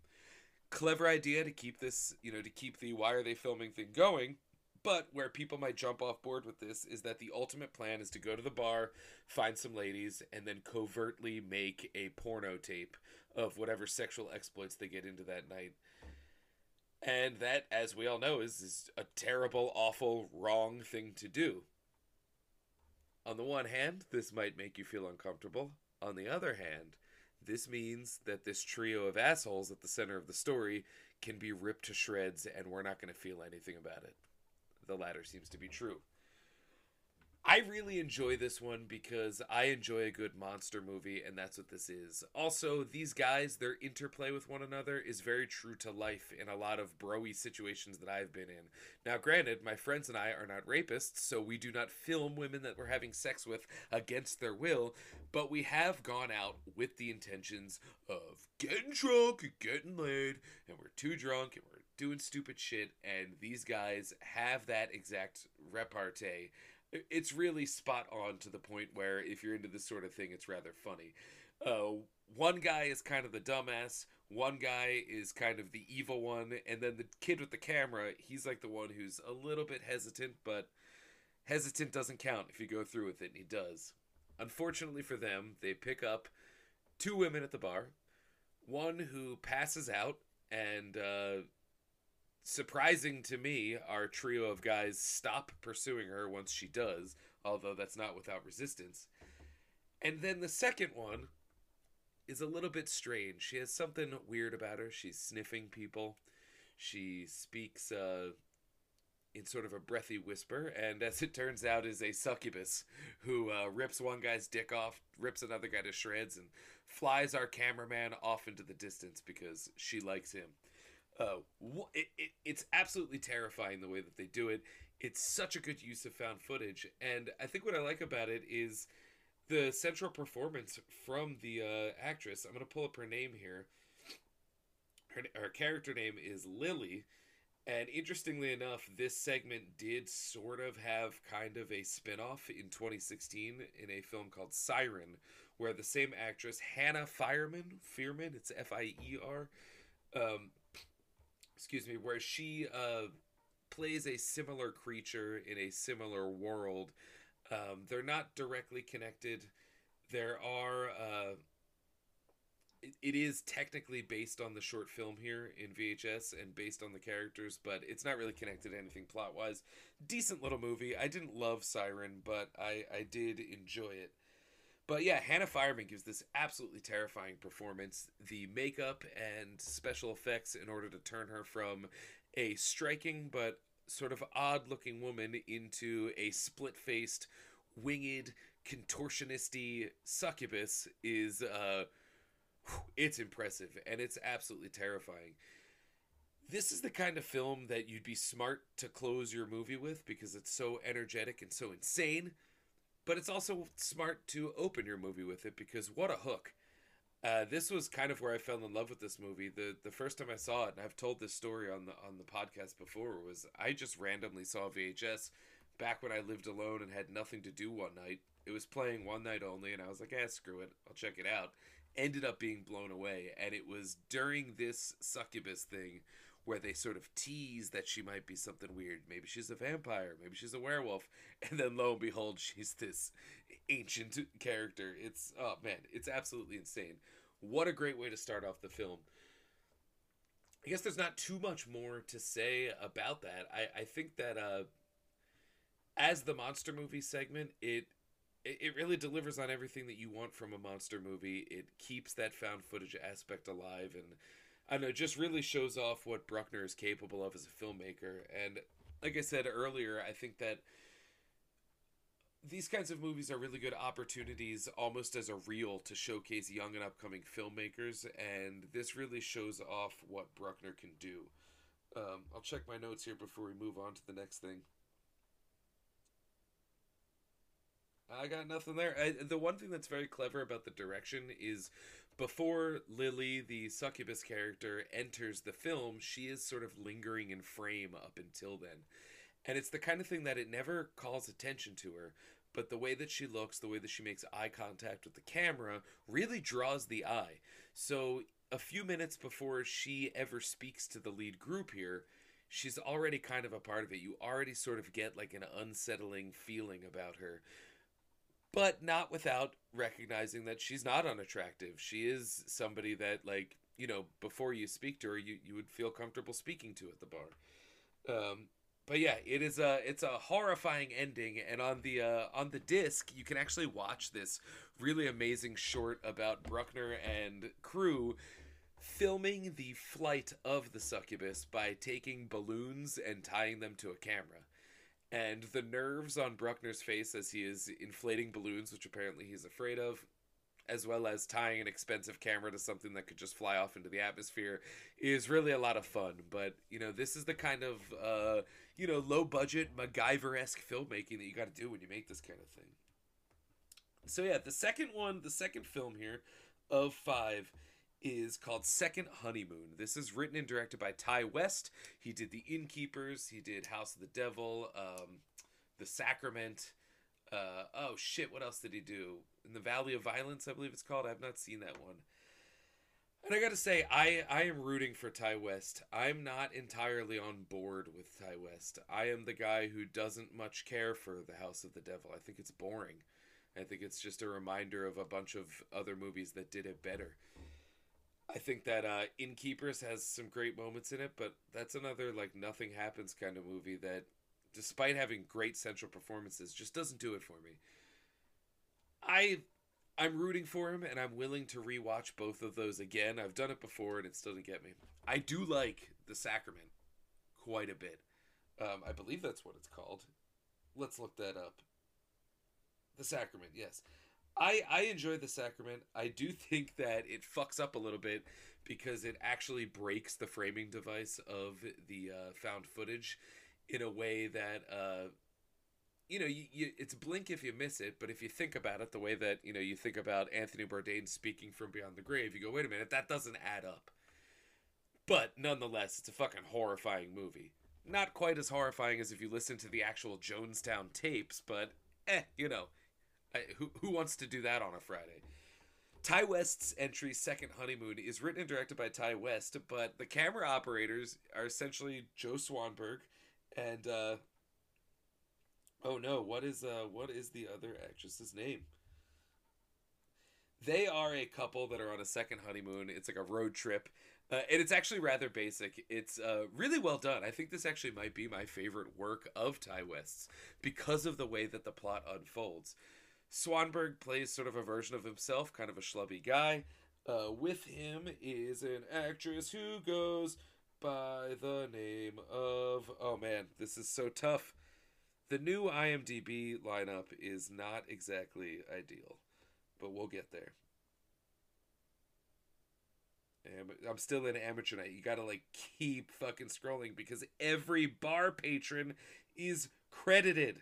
Clever idea to keep this, you know, to keep the why are they filming thing going, But where people might jump off board with this is that the ultimate plan is to go to the bar, find some ladies, and then covertly make a porno tape of whatever sexual exploits they get into that night. And that, as we all know, is a terrible, awful, wrong thing to do. On the one hand, this might make you feel uncomfortable. On the other hand, this means that this trio of assholes at the center of the story can be ripped to shreds, and we're not going to feel anything about it. The latter seems to be true. I really enjoy this one because I enjoy a good monster movie, and that's what this is. Also, these guys, their interplay with one another is very true to life in a lot of bro-y situations that I've been in. Now, granted, my friends and I are not rapists, so we do not film women that we're having sex with against their will, but we have gone out with the intentions of getting drunk and getting laid, and we're too drunk and we're doing stupid shit, and these guys have that exact repartee. It's really spot on to the point where if you're into this sort of thing, it's rather funny. One guy is kind of the dumbass. One guy is kind of the evil one. And then the kid with the camera, he's like the one who's a little bit hesitant, but hesitant doesn't count if you go through with it, and he does. Unfortunately for them, they pick up two women at the bar. One who passes out and... surprising to me, our trio of guys stop pursuing her once she does, although that's not without resistance. And then the second one is a little bit strange. She has something weird about her. She's sniffing people. She speaks in sort of a breathy whisper, and as it turns out is a succubus who rips one guy's dick off, rips another guy to shreds, and flies our cameraman off into the distance because she likes him. It's absolutely terrifying the way that they do it. It's such a good use of found footage, and I think what I like about it is the central performance from the actress. I'm going to pull up her name here. Her character name is Lily, and interestingly enough, this segment did sort of have kind of a spin-off in 2016 in a film called Siren, where the same actress, Hannah Fierman, it's F-I-E-R, where she plays a similar creature in a similar world. They're not directly connected. There are... It is technically based on the short film here in VHS and based on the characters, but it's not really connected to anything plot-wise. Decent little movie. I didn't love Siren, but I did enjoy it. But yeah, Hannah Fierman gives this absolutely terrifying performance. The makeup and special effects in order to turn her from a striking but sort of odd-looking woman into a split-faced, winged, contortionisty succubus is, it's impressive, and it's absolutely terrifying. This is the kind of film that you'd be smart to close your movie with because it's so energetic and so insane. But it's also smart to open your movie with it because what a hook. This was kind of where I fell in love with this movie. The first time I saw it, and I've told this story on the podcast before, was I just randomly saw VHS back when I lived alone and had nothing to do one night. It was playing one night only, and I was like, screw it. I'll check it out. Ended up being blown away, and it was during this succubus thing where they sort of tease that she might be something weird. Maybe she's a vampire. Maybe she's a werewolf. And then lo and behold, she's this ancient character. It's absolutely insane. What a great way to start off the film. I guess there's not too much more to say about that. I think that as the monster movie segment, it really delivers on everything that you want from a monster movie. It keeps that found footage aspect alive, and I know, just really shows off what Bruckner is capable of as a filmmaker. And like I said earlier, I think that these kinds of movies are really good opportunities almost as a reel to showcase young and upcoming filmmakers. And this really shows off what Bruckner can do. I'll check my notes here before we move on to the next thing. I got nothing there. The one thing that's very clever about the direction is... before Lily, the succubus character, enters the film, she is sort of lingering in frame up until then. And it's the kind of thing that it never calls attention to her, but the way that she looks, the way that she makes eye contact with the camera, really draws the eye. So a few minutes before she ever speaks to the lead group here, she's already kind of a part of it. You already sort of get like an unsettling feeling about her, but not without recognizing that she's not unattractive. She is somebody that, like, you know, before you speak to her, you would feel comfortable speaking to at the bar. But yeah, it's a horrifying ending, and on the disc you can actually watch this really amazing short about Bruckner and crew filming the flight of the succubus by taking balloons and tying them to a camera. And the nerves on Bruckner's face as he is inflating balloons, which apparently he's afraid of, as well as tying an expensive camera to something that could just fly off into the atmosphere, is really a lot of fun. But, you know, this is the kind of, you know, low-budget, MacGyver-esque filmmaking that you got to do when you make this kind of thing. So, yeah, the second film here of five is called Second Honeymoon. This is written and directed by Ty West. He did The Innkeepers. He did House of the Devil, The Sacrament. Oh, shit, what else did he do? In the Valley of Violence, I believe it's called. I've not seen that one. And I gotta say, I am rooting for Ty West. I'm not entirely on board with Ty West. I am the guy who doesn't much care for The House of the Devil. I think it's boring. I think it's just a reminder of a bunch of other movies that did it better. I think that Innkeepers has some great moments in it, but that's another, like, nothing happens kind of movie that, despite having great central performances, just doesn't do it for me. I'm rooting for him, and I'm willing to rewatch both of those again. I've done it before, and it still didn't get me. I do like The Sacrament quite a bit. I believe that's what it's called. Let's look that up. The Sacrament, yes. I enjoy The Sacrament. I do think that it fucks up a little bit because it actually breaks the framing device of the found footage in a way that... you know, it's blink if you miss it, but if you think about it the way that, you know, you think about Anthony Bourdain speaking from beyond the grave, you go, wait a minute, that doesn't add up. But nonetheless, it's a fucking horrifying movie. Not quite as horrifying as if you listen to the actual Jonestown tapes, but, you know, who wants to do that on a Friday? Ty West's entry, Second Honeymoon, is written and directed by Ty West, but the camera operators are essentially Joe Swanberg and, oh no, what is the other actress's name? They are a couple that are on a second honeymoon. It's like a road trip. And it's actually rather basic. It's really well done. I think this actually might be my favorite work of Ty West's because of the way that the plot unfolds. Swanberg plays sort of a version of himself, kind of a schlubby guy. With him is an actress who goes by the name of... Oh man, this is so tough. The new IMDb lineup is not exactly ideal, but we'll get there. And I'm still in Amateur Night. You gotta, like, keep fucking scrolling because every bar patron is credited,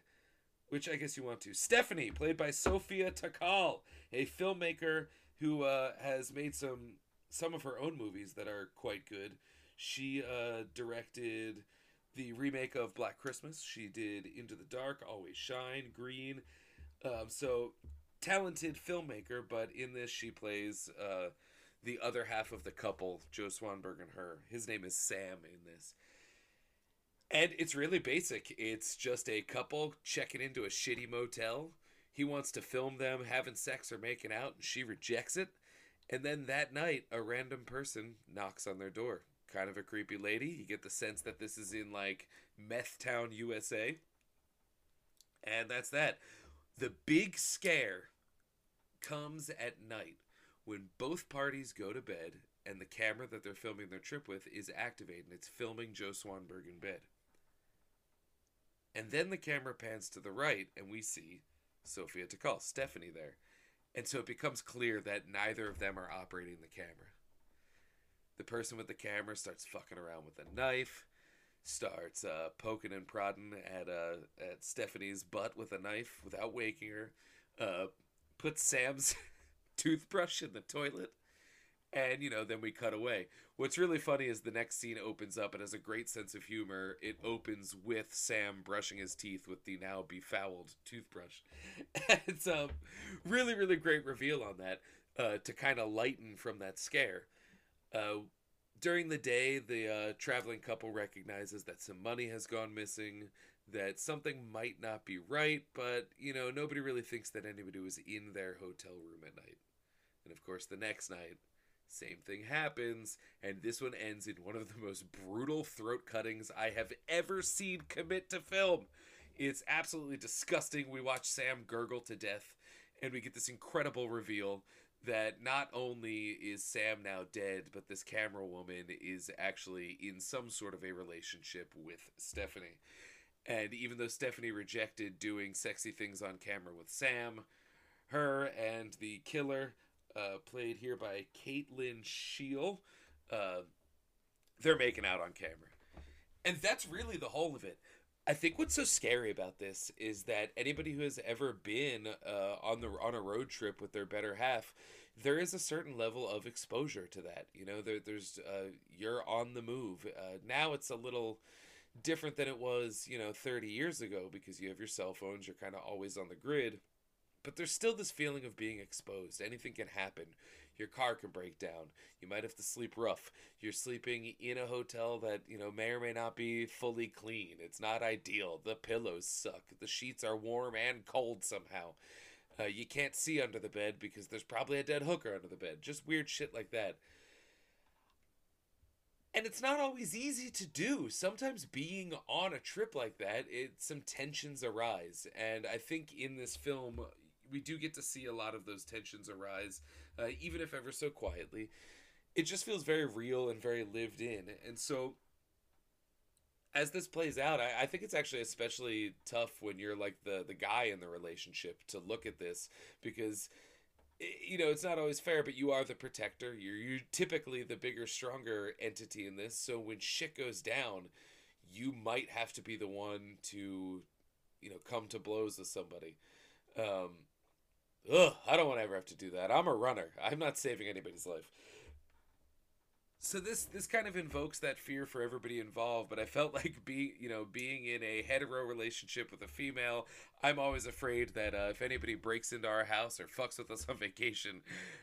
which I guess you want to. Stephanie, played by Sofia Takal, a filmmaker who has made some of her own movies that are quite good. She directed... the remake of Black Christmas. She did Into the Dark, Always Shine, Green. So, talented filmmaker, but in this she plays the other half of the couple, Joe Swanberg and her. His name is Sam in this. And it's really basic. It's just a couple checking into a shitty motel. He wants to film them having sex or making out, and she rejects it. And then that night, a random person knocks on their door. Kind of a creepy lady. You get the sense that this is in, like, Meth Town, USA. And that's that. The big scare comes at night when both parties go to bed and the camera that they're filming their trip with is activated and it's filming Joe Swanberg in bed. And then the camera pans to the right and we see Sofia Takal, Stephanie, there. And so it becomes clear that neither of them are operating the camera. The person with the camera starts fucking around with a knife, starts poking and prodding at Stephanie's butt with a knife without waking her, puts Sam's toothbrush in the toilet, and, you know, then we cut away. What's really funny is the next scene opens up and has a great sense of humor. It opens with Sam brushing his teeth with the now befouled toothbrush. It's a really, really great reveal on that to kind of lighten from that scare. During the day, the traveling couple recognizes that some money has gone missing, that something might not be right, but, you know, nobody really thinks that anybody was in their hotel room at night. And, of course, the next night, same thing happens, and this one ends in one of the most brutal throat cuttings I have ever seen commit to film. It's absolutely disgusting. We watch Sam gurgle to death, and we get this incredible reveal that not only is Sam now dead, but this camera woman is actually in some sort of a relationship with Stephanie. And even though Stephanie rejected doing sexy things on camera with Sam, her and the killer, played here by Caitlin Scheel, they're making out on camera. And that's really the whole of it. I think what's so scary about this is that anybody who has ever been on a road trip with their better half, there is a certain level of exposure to that. You know, there's you're on the move. Now it's a little different than it was, you know, 30 years ago, because you have your cell phones, you're kind of always on the grid. But there's still this feeling of being exposed. Anything can happen. Your car can break down. You might have to sleep rough. You're sleeping in a hotel that, you know, may or may not be fully clean. It's not ideal. The pillows suck. The sheets are warm and cold somehow. You can't see under the bed because there's probably a dead hooker under the bed. Just weird shit like that. And it's not always easy to do. Sometimes being on a trip like that, some tensions arise. And I think in this film, we do get to see a lot of those tensions arise, even if ever so quietly. It just feels very real and very lived in. And so as this plays out, I think it's actually especially tough when you're like the guy in the relationship to look at this, because, you know, it's not always fair, but you are the protector. You're typically the bigger, stronger entity in this. So when shit goes down, you might have to be the one to, you know, come to blows with somebody. I don't want to ever have to do that. I'm a runner. I'm not saving anybody's life. So this kind of invokes that fear for everybody involved, but I felt like being in a hetero relationship with a female, I'm always afraid that if anybody breaks into our house or fucks with us on vacation,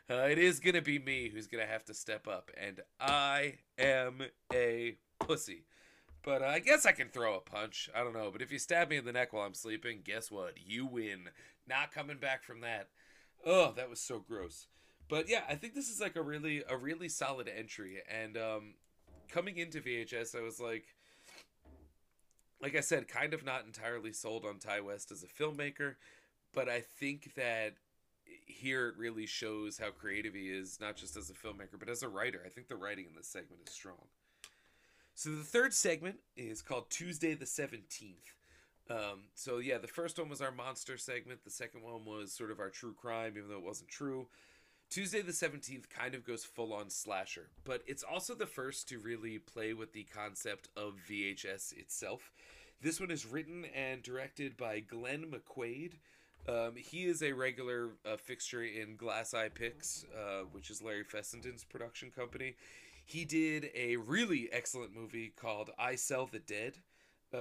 it is going to be me who's going to have to step up, and I am a pussy. But I guess I can throw a punch. I don't know. But if you stab me in the neck while I'm sleeping, guess what? You win. Not coming back from that. Oh, that was so gross. But yeah, I think this is like a really solid entry. And coming into VHS, I was like I said, kind of not entirely sold on Ty West as a filmmaker. But I think that here it really shows how creative he is, not just as a filmmaker, but as a writer. I think the writing in this segment is strong. So the third segment is called Tuesday the 17th. So yeah, the first one was our monster segment. The second one was sort of our true crime, even though it wasn't true. Tuesday the 17th kind of goes full on slasher, but it's also the first to really play with the concept of VHS itself. This one is written and directed by Glenn McQuaid. He is a regular fixture in Glass Eye Picks, which is Larry Fessenden's production company. He did a really excellent movie called I Sell the Dead,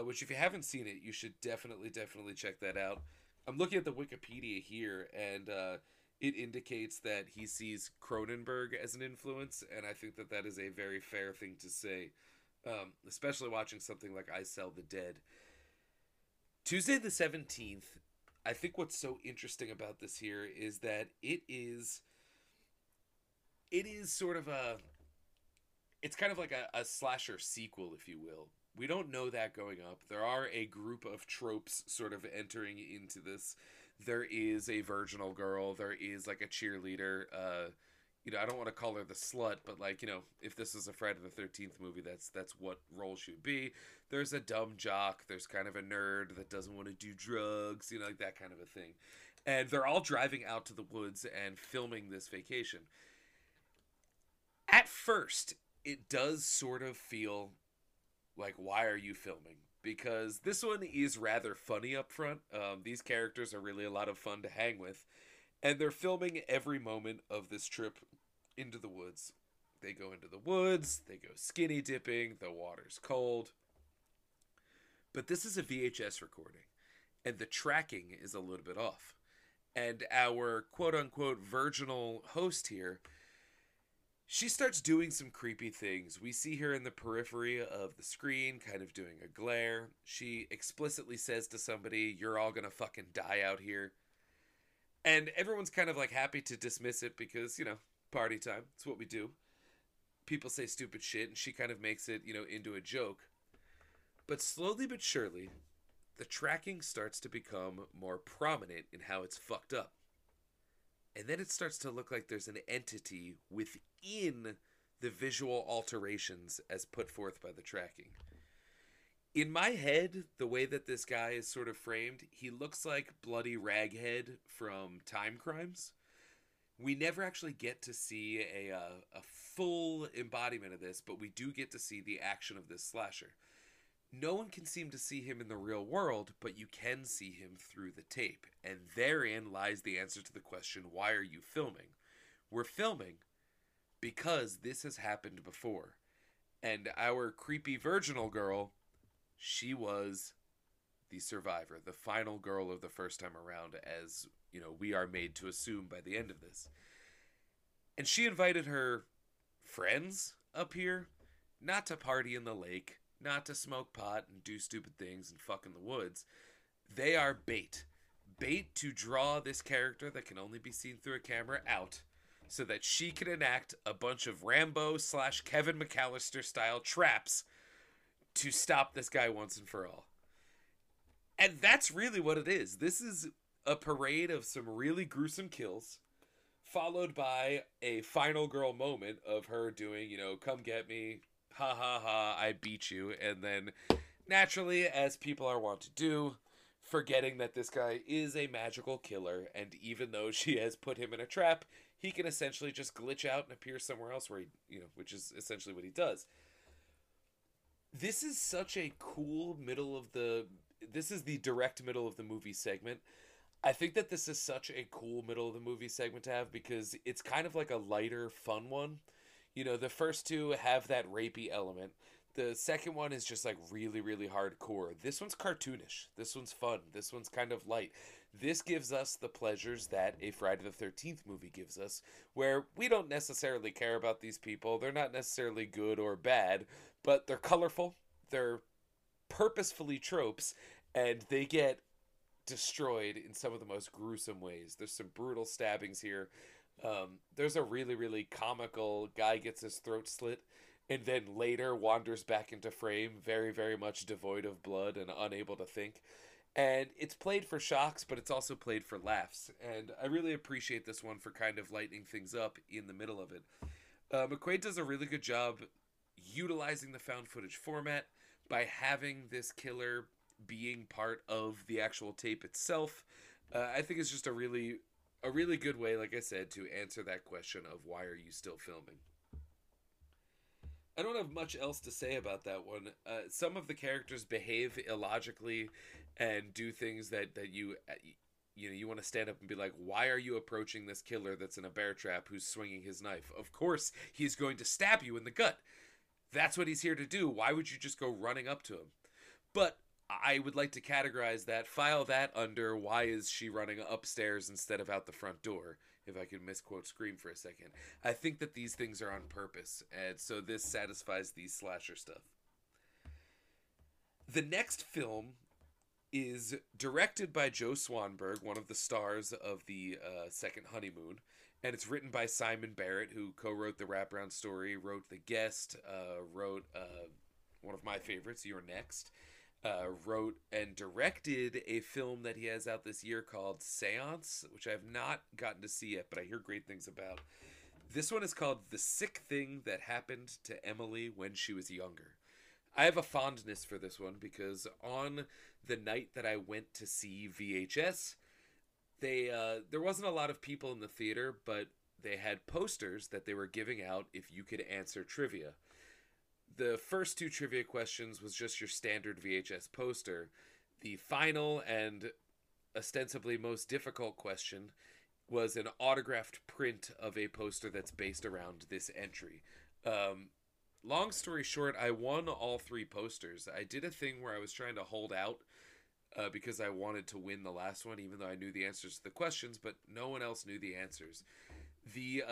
which if you haven't seen it, you should definitely check that out. I'm looking at the Wikipedia here, and it indicates that he sees Cronenberg as an influence, and I think that is a very fair thing to say, especially watching something like I Sell the Dead. Tuesday the 17th, I think what's so interesting about this here is that it is sort of a... It's kind of like a slasher sequel, if you will. We don't know that going up. There are a group of tropes sort of entering into this. There is a virginal girl. There is like a cheerleader. You know, I don't want to call her the slut, but like, you know, if this was a Friday the 13th movie, that's what role she would be. There's a dumb jock. There's kind of a nerd that doesn't want to do drugs, you know, like that kind of a thing. And they're all driving out to the woods and filming this vacation. At first, it does sort of feel like, why are you filming? Because this one is rather funny up front. These characters are really a lot of fun to hang with. And they're filming every moment of this trip into the woods. They go into the woods. They go skinny dipping. The water's cold. But this is a VHS recording. And the tracking is a little bit off. And our quote-unquote virginal host here she starts doing some creepy things. We see her in the periphery of the screen, kind of doing a glare. She explicitly says to somebody, "You're all gonna fucking die out here." And everyone's kind of like happy to dismiss it because, you know, party time. It's what we do. People say stupid shit, and she kind of makes it, you know, into a joke. But slowly but surely, the tracking starts to become more prominent in how it's fucked up. And then it starts to look like there's an entity within the visual alterations as put forth by the tracking. In my head, the way that this guy is sort of framed, he looks like Bloody Raghead from Time Crimes. We never actually get to see a full embodiment of this, but we do get to see the action of this slasher. No one can seem to see him in the real world, but you can see him through the tape. And therein lies the answer to the question, why are you filming? We're filming because this has happened before. And our creepy virginal girl, she was the survivor, the final girl of the first time around, as, you know, we are made to assume by the end of this. And she invited her friends up here, not to party in the lake, not to smoke pot and do stupid things and fuck in the woods. They are bait. Bait to draw this character that can only be seen through a camera out so that she can enact a bunch of Rambo/Kevin McAllister style traps to stop this guy once and for all. And that's really what it is. This is a parade of some really gruesome kills, followed by a final girl moment of her doing, you know, come get me, ha ha ha, I beat you. And then naturally, as people are wont to do, forgetting that this guy is a magical killer, and even though she has put him in a trap, he can essentially just glitch out and appear somewhere else where he, you know, which is essentially what he does. This is such a cool this is the direct middle of the movie segment. I think that this is such a cool middle of the movie segment to have because it's kind of like a lighter, fun one. You know, the first two have that rapey element. The second one is just like really, really hardcore. This one's cartoonish. This one's fun. This one's kind of light. This gives us the pleasures that a Friday the 13th movie gives us, where we don't necessarily care about these people. They're not necessarily good or bad, but they're colorful. They're purposefully tropes, and they get destroyed in some of the most gruesome ways. There's some brutal stabbings here. There's a really, really comical guy gets his throat slit and then later wanders back into frame, very, very much devoid of blood and unable to think. And it's played for shocks, but it's also played for laughs. And I really appreciate this one for kind of lightening things up in the middle of it. McQuaid does a really good job utilizing the found footage format by having this killer being part of the actual tape itself. I think it's just a really good way, like I said, to answer that question of why are you still filming? I don't have much else to say about that one. Some of the characters behave illogically and do things that you know, you want to stand up and be like, why are you approaching this killer that's in a bear trap who's swinging his knife? Of course, he's going to stab you in the gut. That's what he's here to do. Why would you just go running up to him? But I would like to categorize that, file that under why is she running upstairs instead of out the front door, if I could misquote Scream for a second. I think that these things are on purpose, and so this satisfies the slasher stuff. The next film is directed by Joe Swanberg, one of the stars of the Second Honeymoon, and it's written by Simon Barrett, who co-wrote the wraparound story, wrote The Guest, wrote one of my favorites, You're Next. Wrote and directed a film that he has out this year called Seance, which I have not gotten to see yet, but I hear great things about. This one is called The Sick Thing That Happened to Emily When She Was Younger. I have a fondness for this one because on the night that I went to see VHS, there wasn't a lot of people in the theater, but they had posters that they were giving out if you could answer trivia. The first two trivia questions was just your standard VHS poster. The final and ostensibly most difficult question was an autographed print of a poster that's based around this entry. Long story short, I won all three posters. I did a thing where I was trying to hold out because I wanted to win the last one, even though I knew the answers to the questions, but no one else knew the answers. The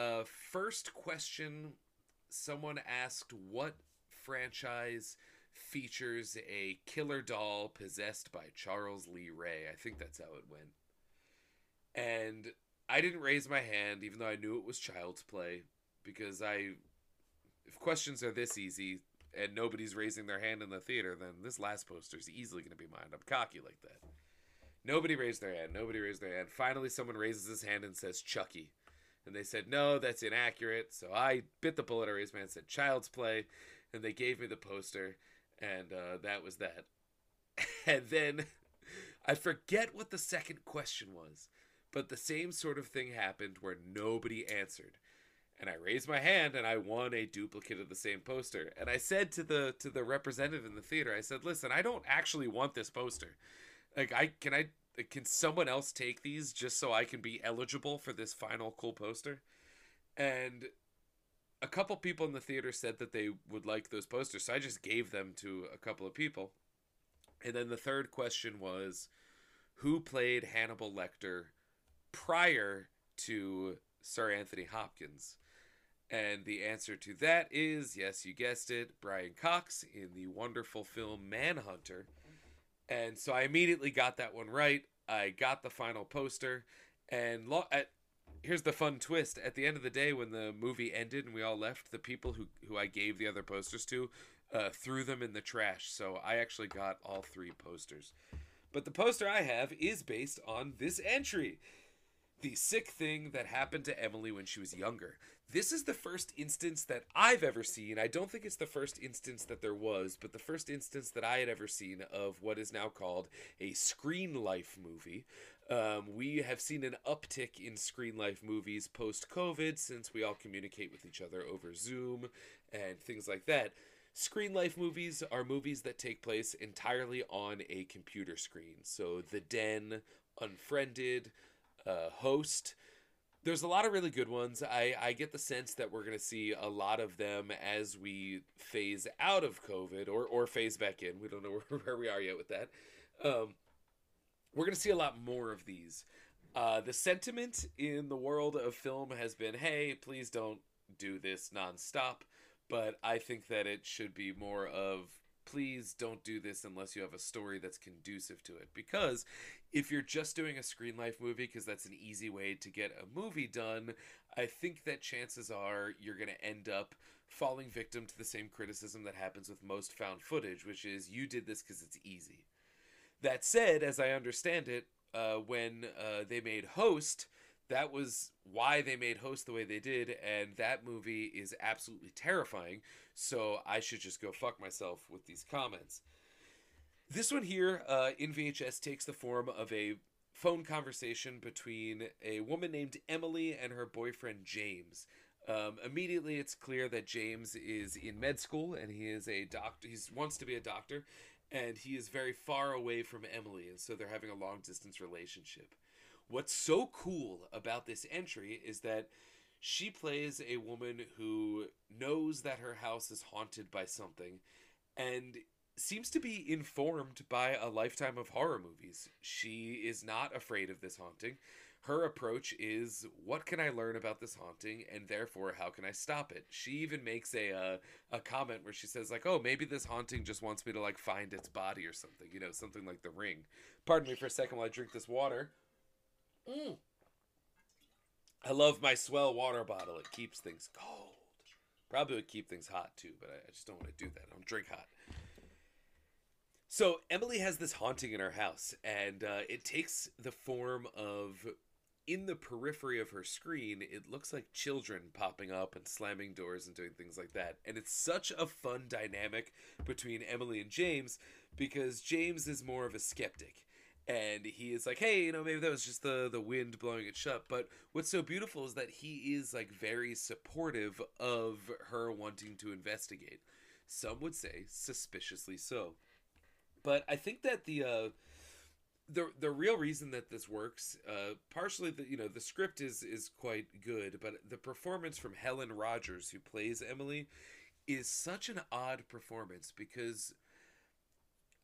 first question someone asked what franchise features a killer doll possessed by Charles Lee Ray. I think that's how it went. And I didn't raise my hand, even though I knew it was child's play, because if questions are this easy and nobody's raising their hand in the theater, then this last poster is easily going to be mine. I'm cocky like that. Nobody raised their hand. Nobody raised their hand. Finally, someone raises his hand and says Chucky. And they said, no, that's inaccurate. So I bit the bullet. I raised my hand and said child's play. And they gave me the poster. And that was that. And then I forget what the second question was. But the same sort of thing happened where nobody answered. And I raised my hand and I won a duplicate of the same poster. And I said to the representative in the theater, I said, listen, I don't actually want this poster. Like, can someone else take these just so I can be eligible for this final cool poster? And a couple people in the theater said that they would like those posters. So I just gave them to a couple of people. And then the third question was, who played Hannibal Lecter prior to Sir Anthony Hopkins? And the answer to that is, yes, you guessed it, Brian Cox in the wonderful film Manhunter. And so I immediately got that one right. I got the final poster. And here's the fun twist. At the end of the day, when the movie ended and we all left, the people who I gave the other posters to threw them in the trash. So I actually got all three posters. But the poster I have is based on this entry: the sick thing that happened to Emily when she was younger. This is the first instance that I've ever seen. I don't think it's the first instance that there was, but the first instance that I had ever seen of what is now called a screen life movie. We have seen an uptick in screen life movies post-COVID since we all communicate with each other over Zoom and things like that. Screen life movies are movies that take place entirely on a computer screen. So The Den, Unfriended, Host. There's a lot of really good ones. I get the sense that we're going to see a lot of them as we phase out of COVID or phase back in. We don't know where we are yet with that. We're going to see a lot more of these. The sentiment in the world of film has been, hey, please don't do this nonstop. But I think that it should be more of, please don't do this unless you have a story that's conducive to it. Because if you're just doing a screen life movie, because that's an easy way to get a movie done, I think that chances are you're going to end up falling victim to the same criticism that happens with most found footage, which is you did this because it's easy. That said, as I understand it, when they made Host, that was why they made Host the way they did, and that movie is absolutely terrifying, so I should just go fuck myself with these comments. This one here, in VHS, takes the form of a phone conversation between a woman named Emily and her boyfriend James. Immediately it's clear that James is in med school, and he is a doctor. He wants to be a doctor, and he is very far away from Emily, and so they're having a long-distance relationship. What's so cool about this entry is that she plays a woman who knows that her house is haunted by something and seems to be informed by a lifetime of horror movies. She is not afraid of this haunting. Her approach is, what can I learn about this haunting, and therefore, how can I stop it? She even makes a comment where she says, like, oh, maybe this haunting just wants me to, like, find its body or something. You know, something like The Ring. Pardon me for a second while I drink this water. I love my Swell water bottle. It keeps things cold. Probably would keep things hot too, but I just don't want to do that. I don't drink hot. So Emily has this haunting in her house, and it takes the form of, in the periphery of her screen, it looks like children popping up and slamming doors and doing things like that. And it's such a fun dynamic between Emily and James, because James is more of a skeptic. And he is like, hey, you know, maybe that was just the wind blowing it shut. But what's so beautiful is that he is, like, very supportive of her wanting to investigate. Some would say suspiciously so. But I think that the real reason that this works, partially, the script is quite good. But the performance from Helen Rogers, who plays Emily, is such an odd performance because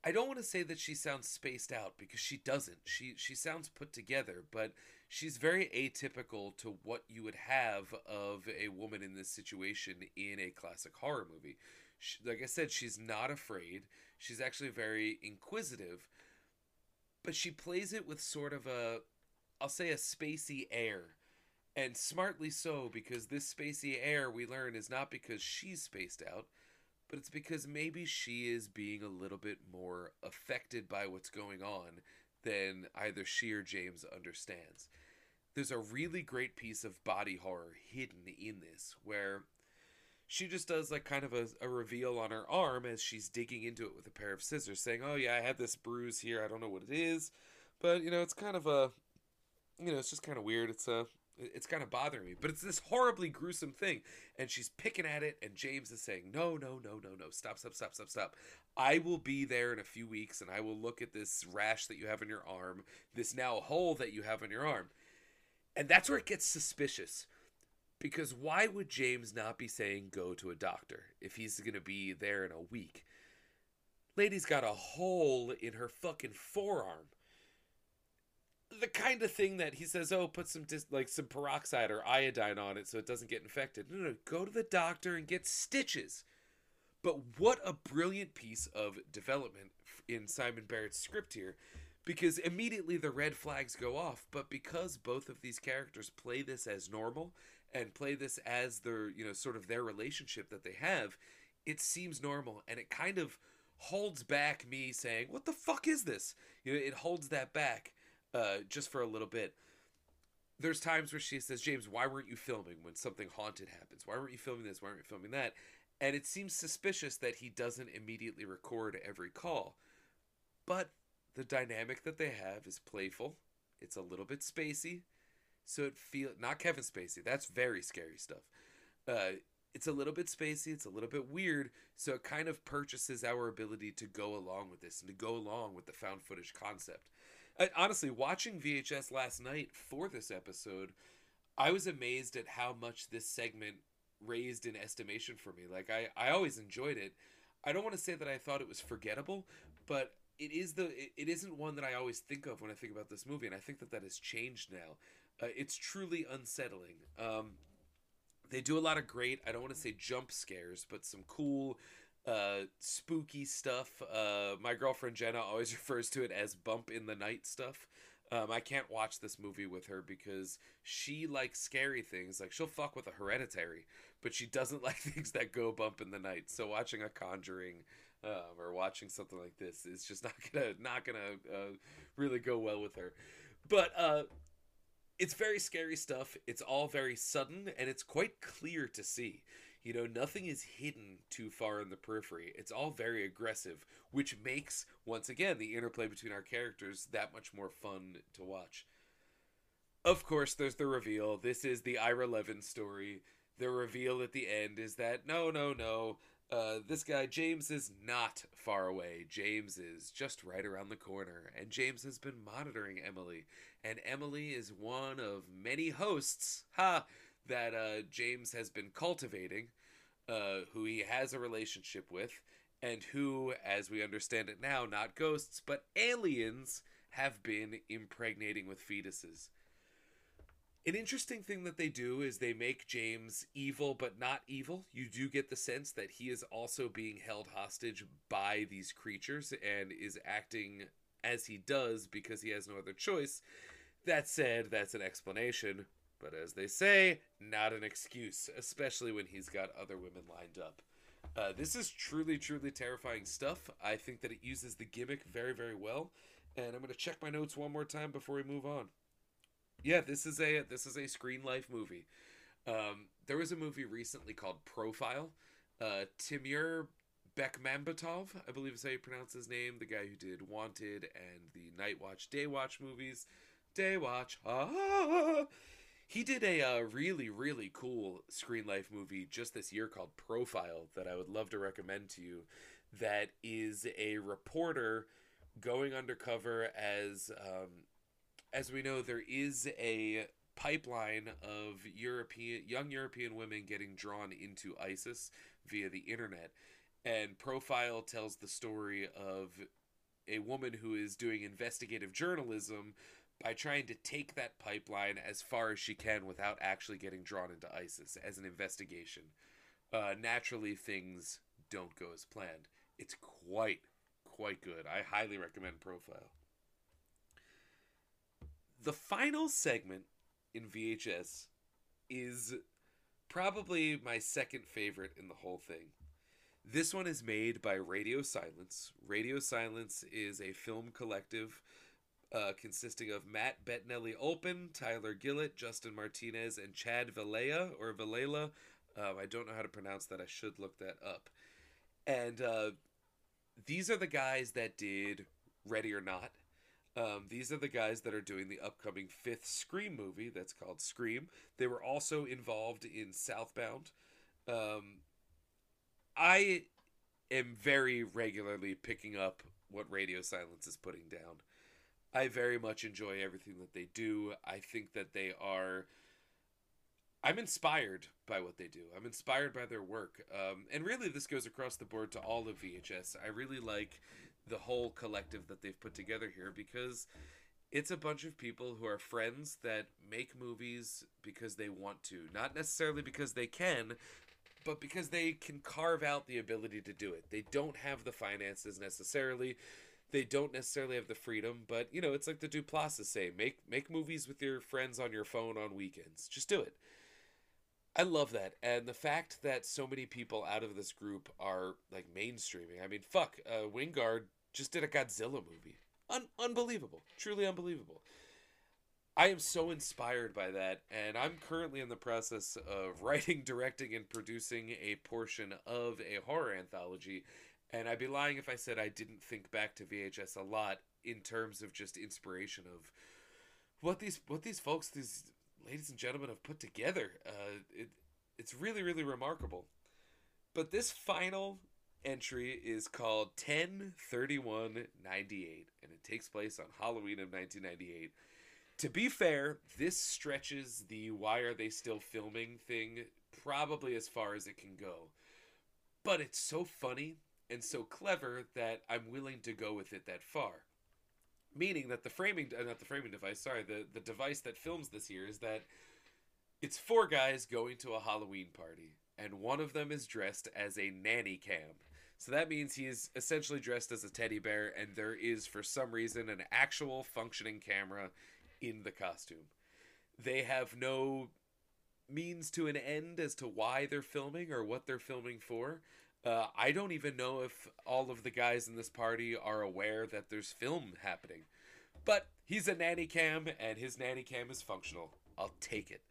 I don't want to say that she sounds spaced out, because she doesn't. She sounds put together, but she's very atypical to what you would have of a woman in this situation in a classic horror movie. She, like I said, she's not afraid. She's actually very inquisitive, but she plays it with sort of a, I'll say, a spacey air, and smartly so, because this spacey air, we learn, is not because she's spaced out, but it's because maybe she is being a little bit more affected by what's going on than either she or James understands. There's a really great piece of body horror hidden in this, where she just does like kind of a reveal on her arm as she's digging into it with a pair of scissors, saying, oh yeah, I had this bruise here, I don't know what it is, but, you know, it's kind of a, you know, it's just kind of weird, it's kind of bothering me, but it's this horribly gruesome thing. And she's picking at it, and James is saying, no, stop. I will be there in a few weeks, and I will look at this rash that you have in your arm, this now hole that you have in your arm. And that's where it gets suspicious, because why would James not be saying go to a doctor if he's going to be there in a week? Lady's got a hole in her fucking forearm. The kind of thing that he says, oh, put some peroxide or iodine on it so it doesn't get infected. No, go to the doctor and get stitches. But what a brilliant piece of development in Simon Barrett's script here, because immediately the red flags go off. But because both of these characters play this as normal and play this as their, you know, sort of their relationship that they have, it seems normal, and it kind of holds back me saying, what the fuck is this? You know, it holds that back. Just for a little bit. There's times where she says, James, why weren't you filming when something haunted happens? Why weren't you filming this? Why weren't you filming that? And it seems suspicious that he doesn't immediately record every call. But the dynamic that they have is playful. It's a little bit spacey. So it feels... Not Kevin Spacey. That's very scary stuff. It's a little bit spacey. It's a little bit weird. So it kind of purchases our ability to go along with this and to go along with the found footage concept. Honestly, watching VHS last night for this episode, I was amazed at how much this segment raised in estimation for me. Like, I always enjoyed it. I don't want to say that I thought it was forgettable, but it isn't one that I always think of when I think about this movie, and I think that has changed now. It's truly unsettling. They do a lot of great, I don't want to say jump scares, but some cool... spooky stuff. My girlfriend Jenna always refers to it as bump in the night stuff. I can't watch this movie with her because she likes scary things. Like, she'll fuck with a Hereditary, but she doesn't like things that go bump in the night. So watching a Conjuring or watching something like this is just not gonna really go well with her. But it's very scary stuff. It's all very sudden, and it's quite clear to see. You know, nothing is hidden too far in the periphery. It's all very aggressive, which makes, once again, the interplay between our characters that much more fun to watch. Of course, there's the reveal. This is the Ira Levin story. The reveal at the end is that, no. This guy, James, is not far away. James is just right around the corner. And James has been monitoring Emily. And Emily is one of many hosts. That James has been cultivating, who he has a relationship with, and who, as we understand it now, not ghosts, but aliens have been impregnating with fetuses. An interesting thing that they do is they make James evil, but not evil. You do get the sense that he is also being held hostage by these creatures and is acting as he does because he has no other choice. That said, that's an explanation. But as they say, not an excuse, especially when he's got other women lined up. This is truly, truly terrifying stuff. I think that it uses the gimmick very, very well. And I'm going to check my notes one more time before we move on. Yeah, this is a Screen Life movie. There was a movie recently called Profile. Timur Bekmambetov, I believe is how you pronounce his name. The guy who did Wanted and the Night Watch, Day Watch movies. Day Watch. He did a really, really cool Screen Life movie just this year called Profile that I would love to recommend to you, that is a reporter going undercover as we know, there is a pipeline of young European women getting drawn into ISIS via the internet. And Profile tells the story of a woman who is doing investigative journalism by trying to take that pipeline as far as she can without actually getting drawn into ISIS as an investigation. Naturally, things don't go as planned. It's quite good. I highly recommend Profile. The final segment in VHS is probably my second favorite in the whole thing. This one is made by Radio Silence. Radio Silence is a film collective consisting of Matt Bettinelli-Olpen, Tyler Gillett, Justin Martinez, and Chad Velaya, or Villela. I don't know how to pronounce that. I should look that up. And these are the guys that did Ready or Not. These are the guys that are doing the upcoming 5th Scream movie that's called Scream. They were also involved in Southbound. I am very regularly picking up what Radio Silence is putting down. I very much enjoy everything that they do. I think that they are... I'm inspired by what they do. I'm inspired by their work. And really, this goes across the board to all of VHS. I really like the whole collective that they've put together here because it's a bunch of people who are friends that make movies because they want to. Not necessarily because they can, but because they can carve out the ability to do it. They don't have the finances necessarily. They don't necessarily have the freedom, but, you know, it's like the Duplass say, make movies with your friends on your phone on weekends. Just do it. I love that. And the fact that so many people out of this group are, like, mainstreaming. I mean, fuck, Wingard just did a Godzilla movie. Unbelievable. Truly unbelievable. I am so inspired by that, and I'm currently in the process of writing, directing, and producing a portion of a horror anthology, and I'd be lying if I said I didn't think back to VHS a lot in terms of just inspiration of what these folks, these ladies and gentlemen, have put together. It's really, really remarkable. But this final entry is called 10/31/98, and it takes place on Halloween of 1998. To be fair, this stretches the why are they still filming thing probably as far as it can go. But it's so funny and so clever that I'm willing to go with it that far. Meaning that the device that films this year is that it's four guys going to a Halloween party, and one of them is dressed as a nanny cam. So that means he is essentially dressed as a teddy bear, and there is, for some reason, an actual functioning camera in the costume. They have no means to an end as to why they're filming or what they're filming for. I don't even know if all of the guys in this party are aware that there's film happening. But he's a nanny cam, and his nanny cam is functional. I'll take it.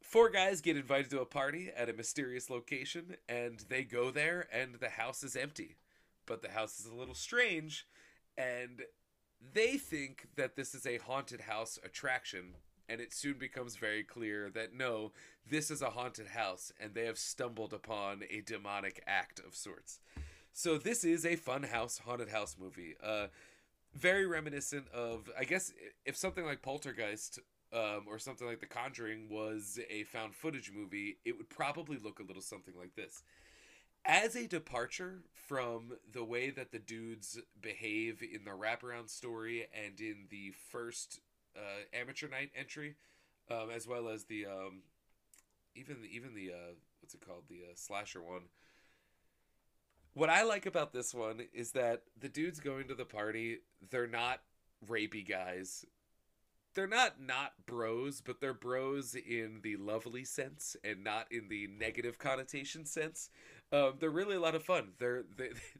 Four guys get invited to a party at a mysterious location, and they go there, and the house is empty. But the house is a little strange, and they think that this is a haunted house attraction, and it soon becomes very clear that no, this is a haunted house, and they have stumbled upon a demonic act of sorts. So this is a fun house, haunted house movie. Very reminiscent of, I guess, if something like Poltergeist or something like The Conjuring was a found footage movie, it would probably look a little something like this. As a departure from the way that the dudes behave in the wraparound story and in the first amateur night entry, as well as the slasher one. What I like about this one is that the dudes going to the party, they're not rapey guys. They're not bros, but they're bros in the lovely sense and not in the negative connotation sense. They're really a lot of fun.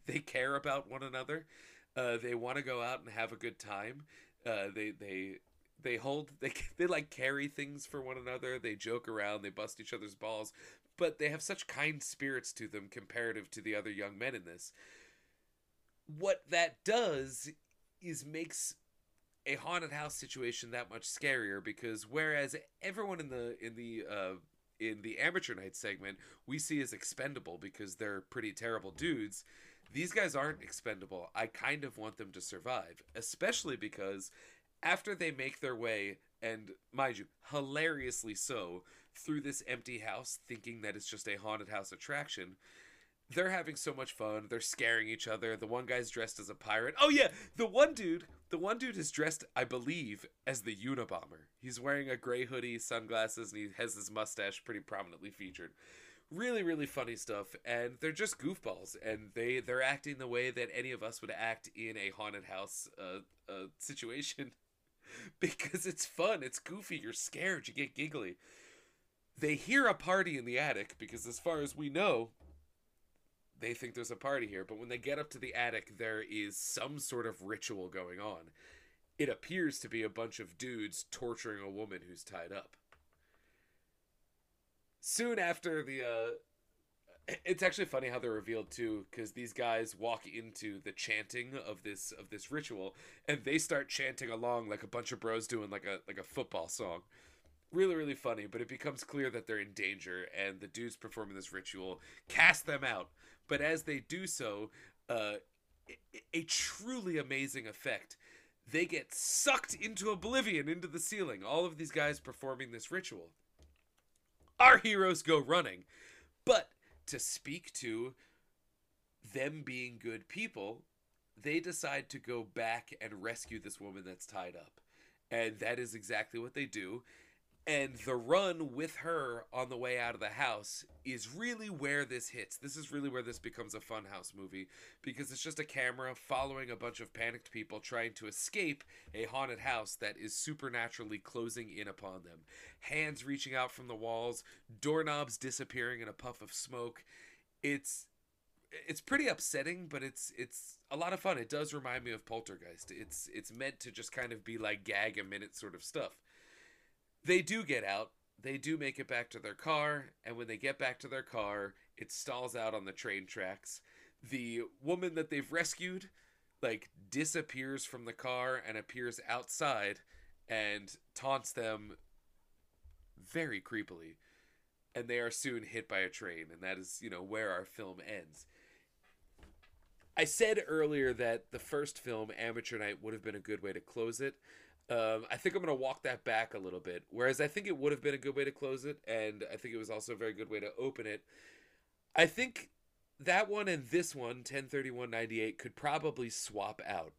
They care about one another. They want to go out and have a good time. They carry things for one another. They joke around. They bust each other's balls, but they have such kind spirits to them comparative to the other young men in this. What that does is makes a haunted house situation that much scarier, because whereas everyone in the amateur night segment we see as expendable because they're pretty terrible dudes, these guys aren't expendable. I kind of want them to survive, especially because after they make their way, and mind you, hilariously so, through this empty house thinking that it's just a haunted house attraction, they're having so much fun. They're scaring each other. The one guy's dressed as a pirate. Oh, yeah. The one dude is dressed, I believe, as the Unabomber. He's wearing a gray hoodie, sunglasses, and he has his mustache pretty prominently featured. Really, really funny stuff. And they're just goofballs. And they're acting the way that any of us would act in a haunted house situation. Because it's fun. It's goofy. You're scared. You get giggly. They hear a party in the attic because, as far as we know, they think there's a party here. But when they get up to the attic, there is some sort of ritual going on. It appears to be a bunch of dudes torturing a woman who's tied up. Soon after it's actually funny how they're revealed too, because these guys walk into the chanting of this ritual, and they start chanting along like a bunch of bros doing like a football song. Really, really funny, but it becomes clear that they're in danger, and the dudes performing this ritual cast them out. But as they do so, a truly amazing effect. They get sucked into oblivion, into the ceiling. All of these guys performing this ritual. Our heroes go running. But to speak to them being good people, they decide to go back and rescue this woman that's tied up. And that is exactly what they do. And the run with her on the way out of the house is really where this hits. This is really where this becomes a funhouse movie, because it's just a camera following a bunch of panicked people trying to escape a haunted house that is supernaturally closing in upon them. Hands reaching out from the walls, doorknobs disappearing in a puff of smoke. It's pretty upsetting, but it's a lot of fun. It does remind me of Poltergeist. It's meant to just kind of be like gag a minute sort of stuff. They do get out, they do make it back to their car, and when they get back to their car, it stalls out on the train tracks. The woman that they've rescued, disappears from the car and appears outside and taunts them very creepily. And they are soon hit by a train, and that is, where our film ends. I said earlier that the first film, Amateur Night, would have been a good way to close it. I think I'm going to walk that back a little bit, whereas I think it would have been a good way to close it, and I think it was also a very good way to open it. I think that one and this one, 10/31/98, could probably swap out.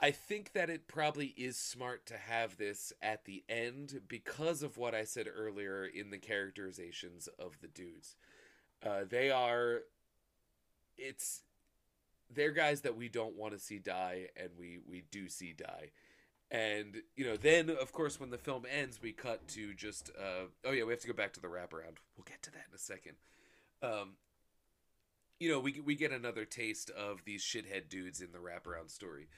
I think that it probably is smart to have this at the end because of what I said earlier in the characterizations of the dudes. They're guys that we don't want to see die, and we do see die. And, then, of course, when the film ends, we cut to just... we have to go back to the wraparound. We'll get to that in a second. We get another taste of these shithead dudes in the wraparound story.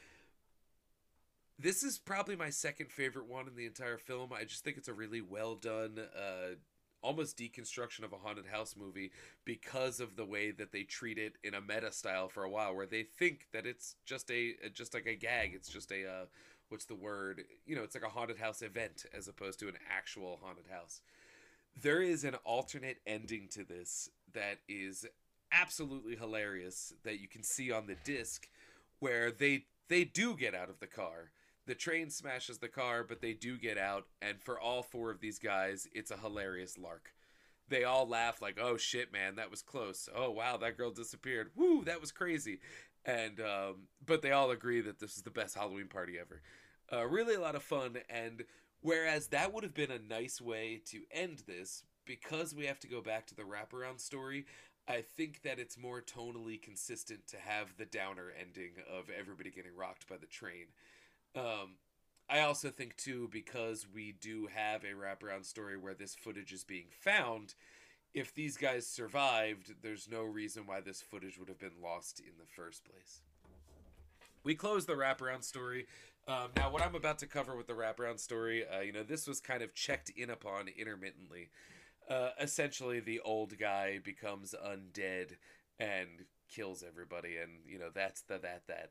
This is probably my second favorite one in the entire film. I just think it's a really well-done, almost deconstruction of a haunted house movie because of the way that they treat it in a meta style for a while, where they think that it's just like a gag. It's just a... what's the word? It's like a haunted house event as opposed to an actual haunted house. There is an alternate ending to this that is absolutely hilarious that you can see on the disc, where they do get out of the car. The train smashes the car, but they do get out. And for all four of these guys, it's a hilarious lark. They all laugh like, oh shit, man, that was close. Oh wow, that girl disappeared. Woo, that was crazy. And, but they all agree that this is the best Halloween party ever. Really a lot of fun. And whereas that would have been a nice way to end this, because we have to go back to the wraparound story, I think that it's more tonally consistent to have the downer ending of everybody getting rocked by the train. I also think too, because we do have a wraparound story where this footage is being found, if these guys survived, there's no reason why this footage would have been lost in the first place. We close the wraparound story. Now, what I'm about to cover with the wraparound story, this was kind of checked in upon intermittently. Essentially, the old guy becomes undead and kills everybody, and, that's that.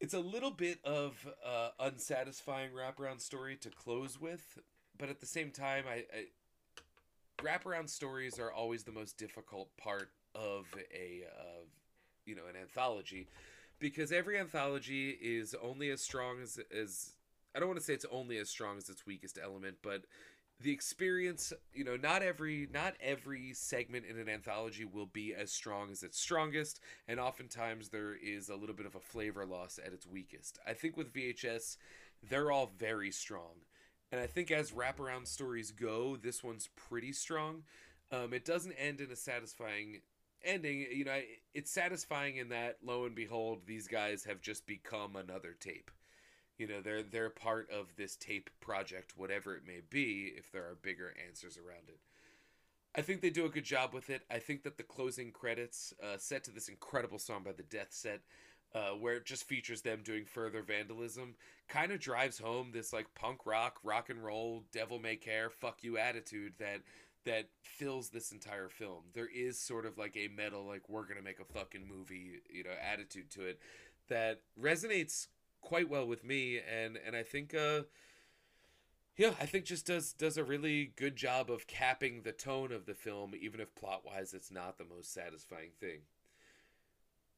It's a little bit of unsatisfying wraparound story to close with, but at the same time, wraparound stories are always the most difficult part of an anthology, because every anthology is only as strong as I don't want to say it's only as strong as its weakest element, but the experience, you know, not every segment in an anthology will be as strong as its strongest, and oftentimes there is a little bit of a flavor loss at its weakest. I think with VHS, they're all very strong. And I think as wraparound stories go, this one's pretty strong. It doesn't end in a satisfying ending. You know, it's satisfying in that, lo and behold, these guys have just become another tape. You know, they're part of this tape project, whatever it may be, if there are bigger answers around it. I think they do a good job with it. I think that the closing credits, set to this incredible song by the Death Set, where it just features them doing further vandalism, kind of drives home this like punk rock, rock and roll, devil may care, fuck you attitude that fills this entire film. There is sort of like a metal, like we're gonna make a fucking movie, you know, attitude to it that resonates quite well with me, and I think just does a really good job of capping the tone of the film, even if plot wise it's not the most satisfying thing.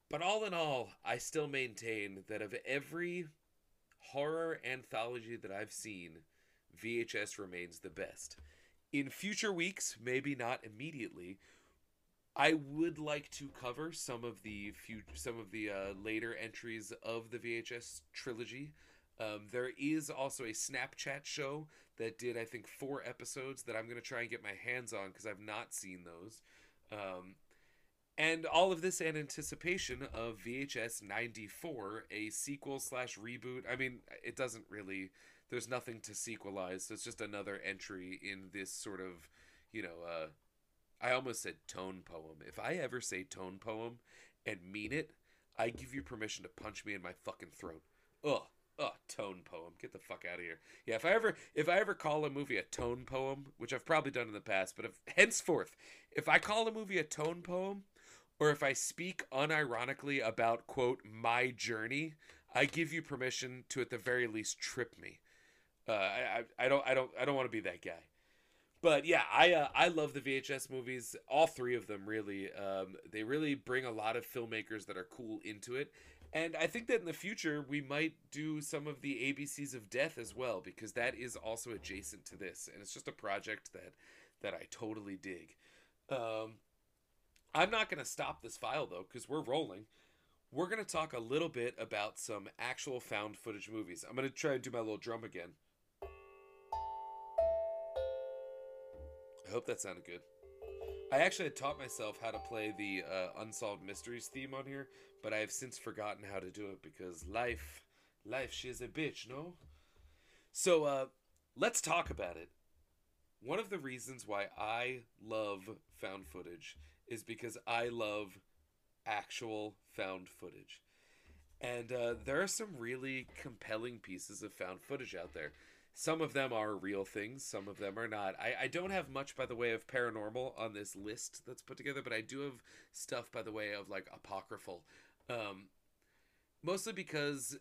But all in all, I still maintain that of every horror anthology that I've seen, VHS remains the best. In future weeks, maybe not immediately, I would like to cover some of the later entries of the VHS trilogy. There is also a Snapchat show that did, I think, 4 episodes that I'm going to try and get my hands on because I've not seen those. And all of this in anticipation of VHS 94, a sequel/reboot. I mean, it doesn't really... There's nothing to sequelize, so it's just another entry in this sort of, you know... I almost said tone poem. If I ever say tone poem and mean it, I give you permission to punch me in my fucking throat. Ugh, tone poem. Get the fuck out of here. Yeah, if I ever call a movie a tone poem, which I've probably done in the past, but henceforth, if I call a movie a tone poem, or if I speak unironically about, quote, my journey, I give you permission to at the very least trip me. I don't want to be that guy. But yeah, I love the VHS movies, all 3 of them really. They really bring a lot of filmmakers that are cool into it. And I think that in the future, we might do some of the ABCs of Death as well, because that is also adjacent to this. And it's just a project that I totally dig. I'm not going to stop this file, though, because we're rolling. We're going to talk a little bit about some actual found footage movies. I'm going to try and do my little drum again. I hope that sounded good. I actually had taught myself how to play the Unsolved Mysteries theme on here, but I have since forgotten how to do it because life, she is a bitch, no? So let's talk about it. One of the reasons why I love found footage is because I love actual found footage. And there are some really compelling pieces of found footage out there. Some of them are real things, some of them are not. I don't have much by the way of paranormal on this list that's put together, but I do have stuff by the way of like apocryphal. Mostly because,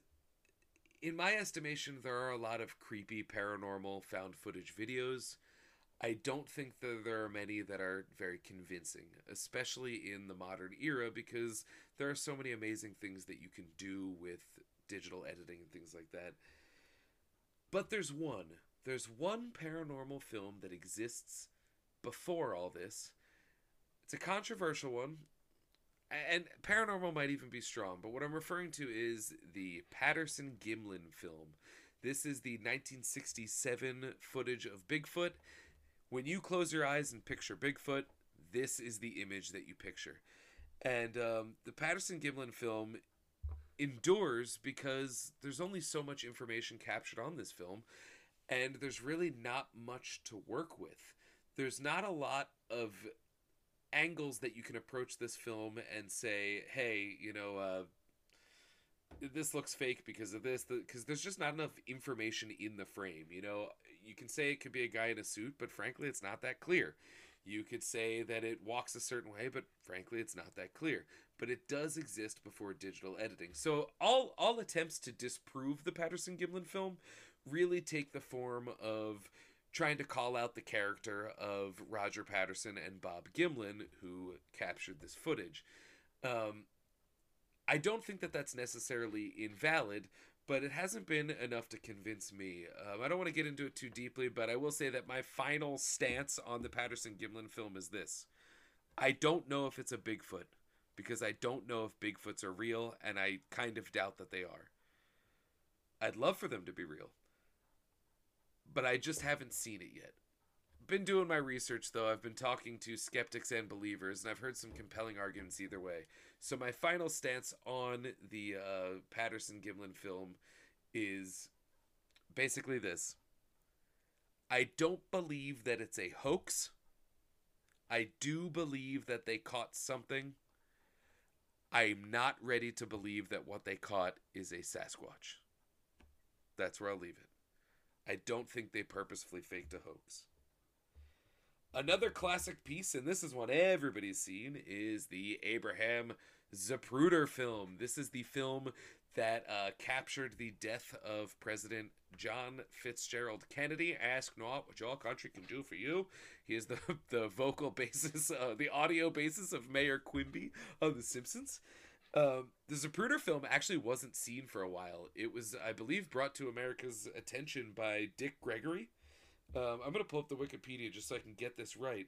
in my estimation, there are a lot of creepy paranormal found footage videos. I don't think that there are many that are very convincing, especially in the modern era, because there are so many amazing things that you can do with digital editing and things like that. But there's one paranormal film that exists before all this. It's a controversial one, and paranormal might even be strong, but what I'm referring to is the Patterson-Gimlin film. This is the 1967 footage of Bigfoot. When you close your eyes and picture Bigfoot, this is the image that you picture. And the Patterson-Gimlin film endures because there's only so much information captured on this film, and there's really not much to work with. There's not a lot of angles that you can approach this film and say, hey, you know, this looks fake because of this, because there's just not enough information in the frame. You know, you can say it could be a guy in a suit, but frankly, it's not that clear. You could say that it walks a certain way, but frankly, it's not that clear. But it does exist before digital editing. So all attempts to disprove the Patterson-Gimlin film really take the form of trying to call out the character of Roger Patterson and Bob Gimlin, who captured this footage. I don't think that that's necessarily invalid, but it hasn't been enough to convince me. I don't want to get into it too deeply, but I will say that my final stance on the Patterson-Gimlin film is this. I don't know if it's a Bigfoot, because I don't know if Bigfoots are real, and I kind of doubt that they are. I'd love for them to be real, but I just haven't seen it yet. Been doing my research, though. I've been talking to skeptics and believers, and I've heard some compelling arguments either way. So my final stance on the Patterson-Gimlin film is basically this. I don't believe that it's a hoax. I do believe that they caught something. I'm not ready to believe that what they caught is a Sasquatch. That's where I'll leave it. I don't think they purposefully faked a hoax. Another classic piece, and this is one everybody's seen, is the Abraham Zapruder film. This is the film that captured the death of President John Fitzgerald Kennedy. Ask not what your country can do for you. He is the vocal basis, the audio basis of Mayor Quimby on The Simpsons. The Zapruder film actually wasn't seen for a while. It was, I believe, brought to America's attention by Dick Gregory. I'm going to pull up the Wikipedia just so I can get this right.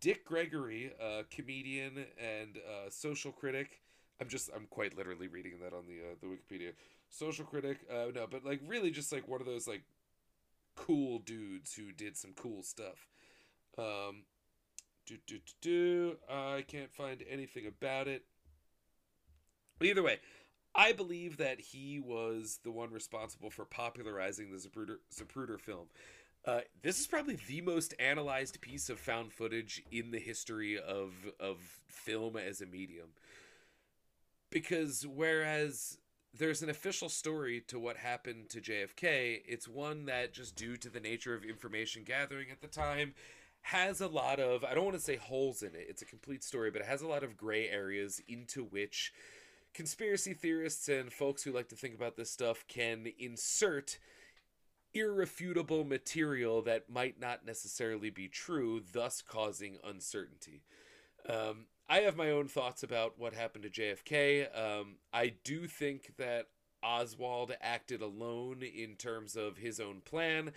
Dick Gregory, comedian and social critic. I'm quite literally reading that on the Wikipedia. Social critic. No, but like really just like one of those like cool dudes who did some cool stuff. I can't find anything about it. But either way, I believe that he was the one responsible for popularizing the Zapruder film. This is probably the most analyzed piece of found footage in the history of film as a medium. Because whereas there's an official story to what happened to JFK, it's one that just due to the nature of information gathering at the time has a lot of, I don't want to say holes in it, it's a complete story, but it has a lot of gray areas into which conspiracy theorists and folks who like to think about this stuff can insert irrefutable material that might not necessarily be true, thus causing uncertainty. I have my own thoughts about what happened to JFK. I do think that Oswald acted alone in terms of his own plan.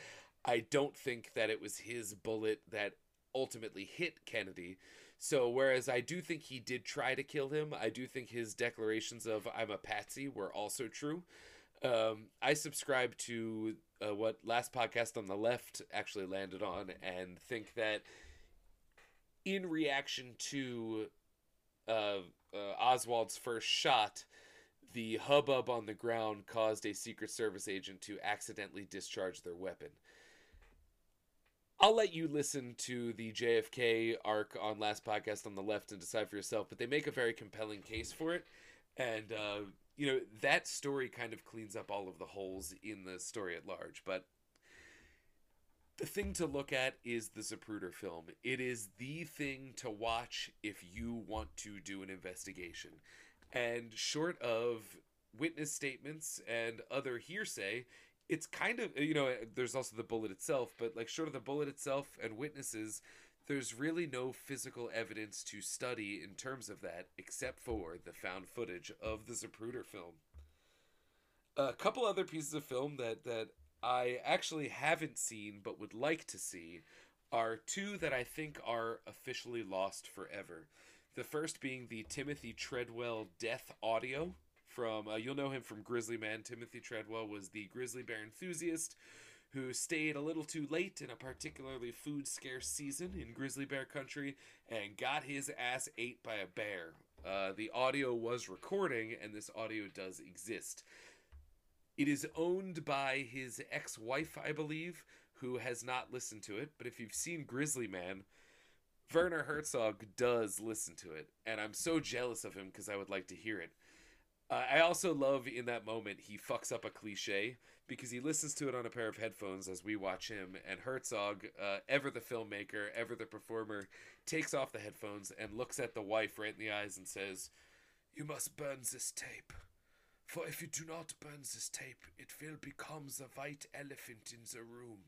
I don't think that it was his bullet that ultimately hit Kennedy. So whereas I do think he did try to kill him, I do think his declarations of "I'm a patsy" were also true. I subscribe to what Last Podcast on the Left actually landed on, and think that in reaction to Oswald's first shot, the hubbub on the ground caused a Secret Service agent to accidentally discharge their weapon. I'll let you listen to the JFK arc on Last Podcast on the Left and decide for yourself, but they make a very compelling case for it, and you know, that story kind of cleans up all of the holes in the story at large, but the thing to look at is the Zapruder film. It is the thing to watch if you want to do an investigation. And short of witness statements and other hearsay, it's kind of, you know, there's also the bullet itself, but like short of the bullet itself and witnesses, there's really no physical evidence to study in terms of that, except for the found footage of the Zapruder film. A couple other pieces of film that I actually haven't seen but would like to see are two that I think are officially lost forever. The first being the Timothy Treadwell death audio. From you'll know him from Grizzly Man. Timothy Treadwell was the grizzly bear enthusiast who stayed a little too late in a particularly food-scarce season in grizzly bear country and got his ass ate by a bear. The audio was recording, and this audio does exist. It is owned by his ex-wife, I believe, who has not listened to it. But if you've seen Grizzly Man, Werner Herzog does listen to it. And I'm so jealous of him because I would like to hear it. I also love in that moment he fucks up a cliche because he listens to it on a pair of headphones as we watch him, and Herzog, ever the filmmaker, ever the performer, takes off the headphones and looks at the wife right in the eyes and says, "You must burn this tape, for if you do not burn this tape, it will become the white elephant in the room."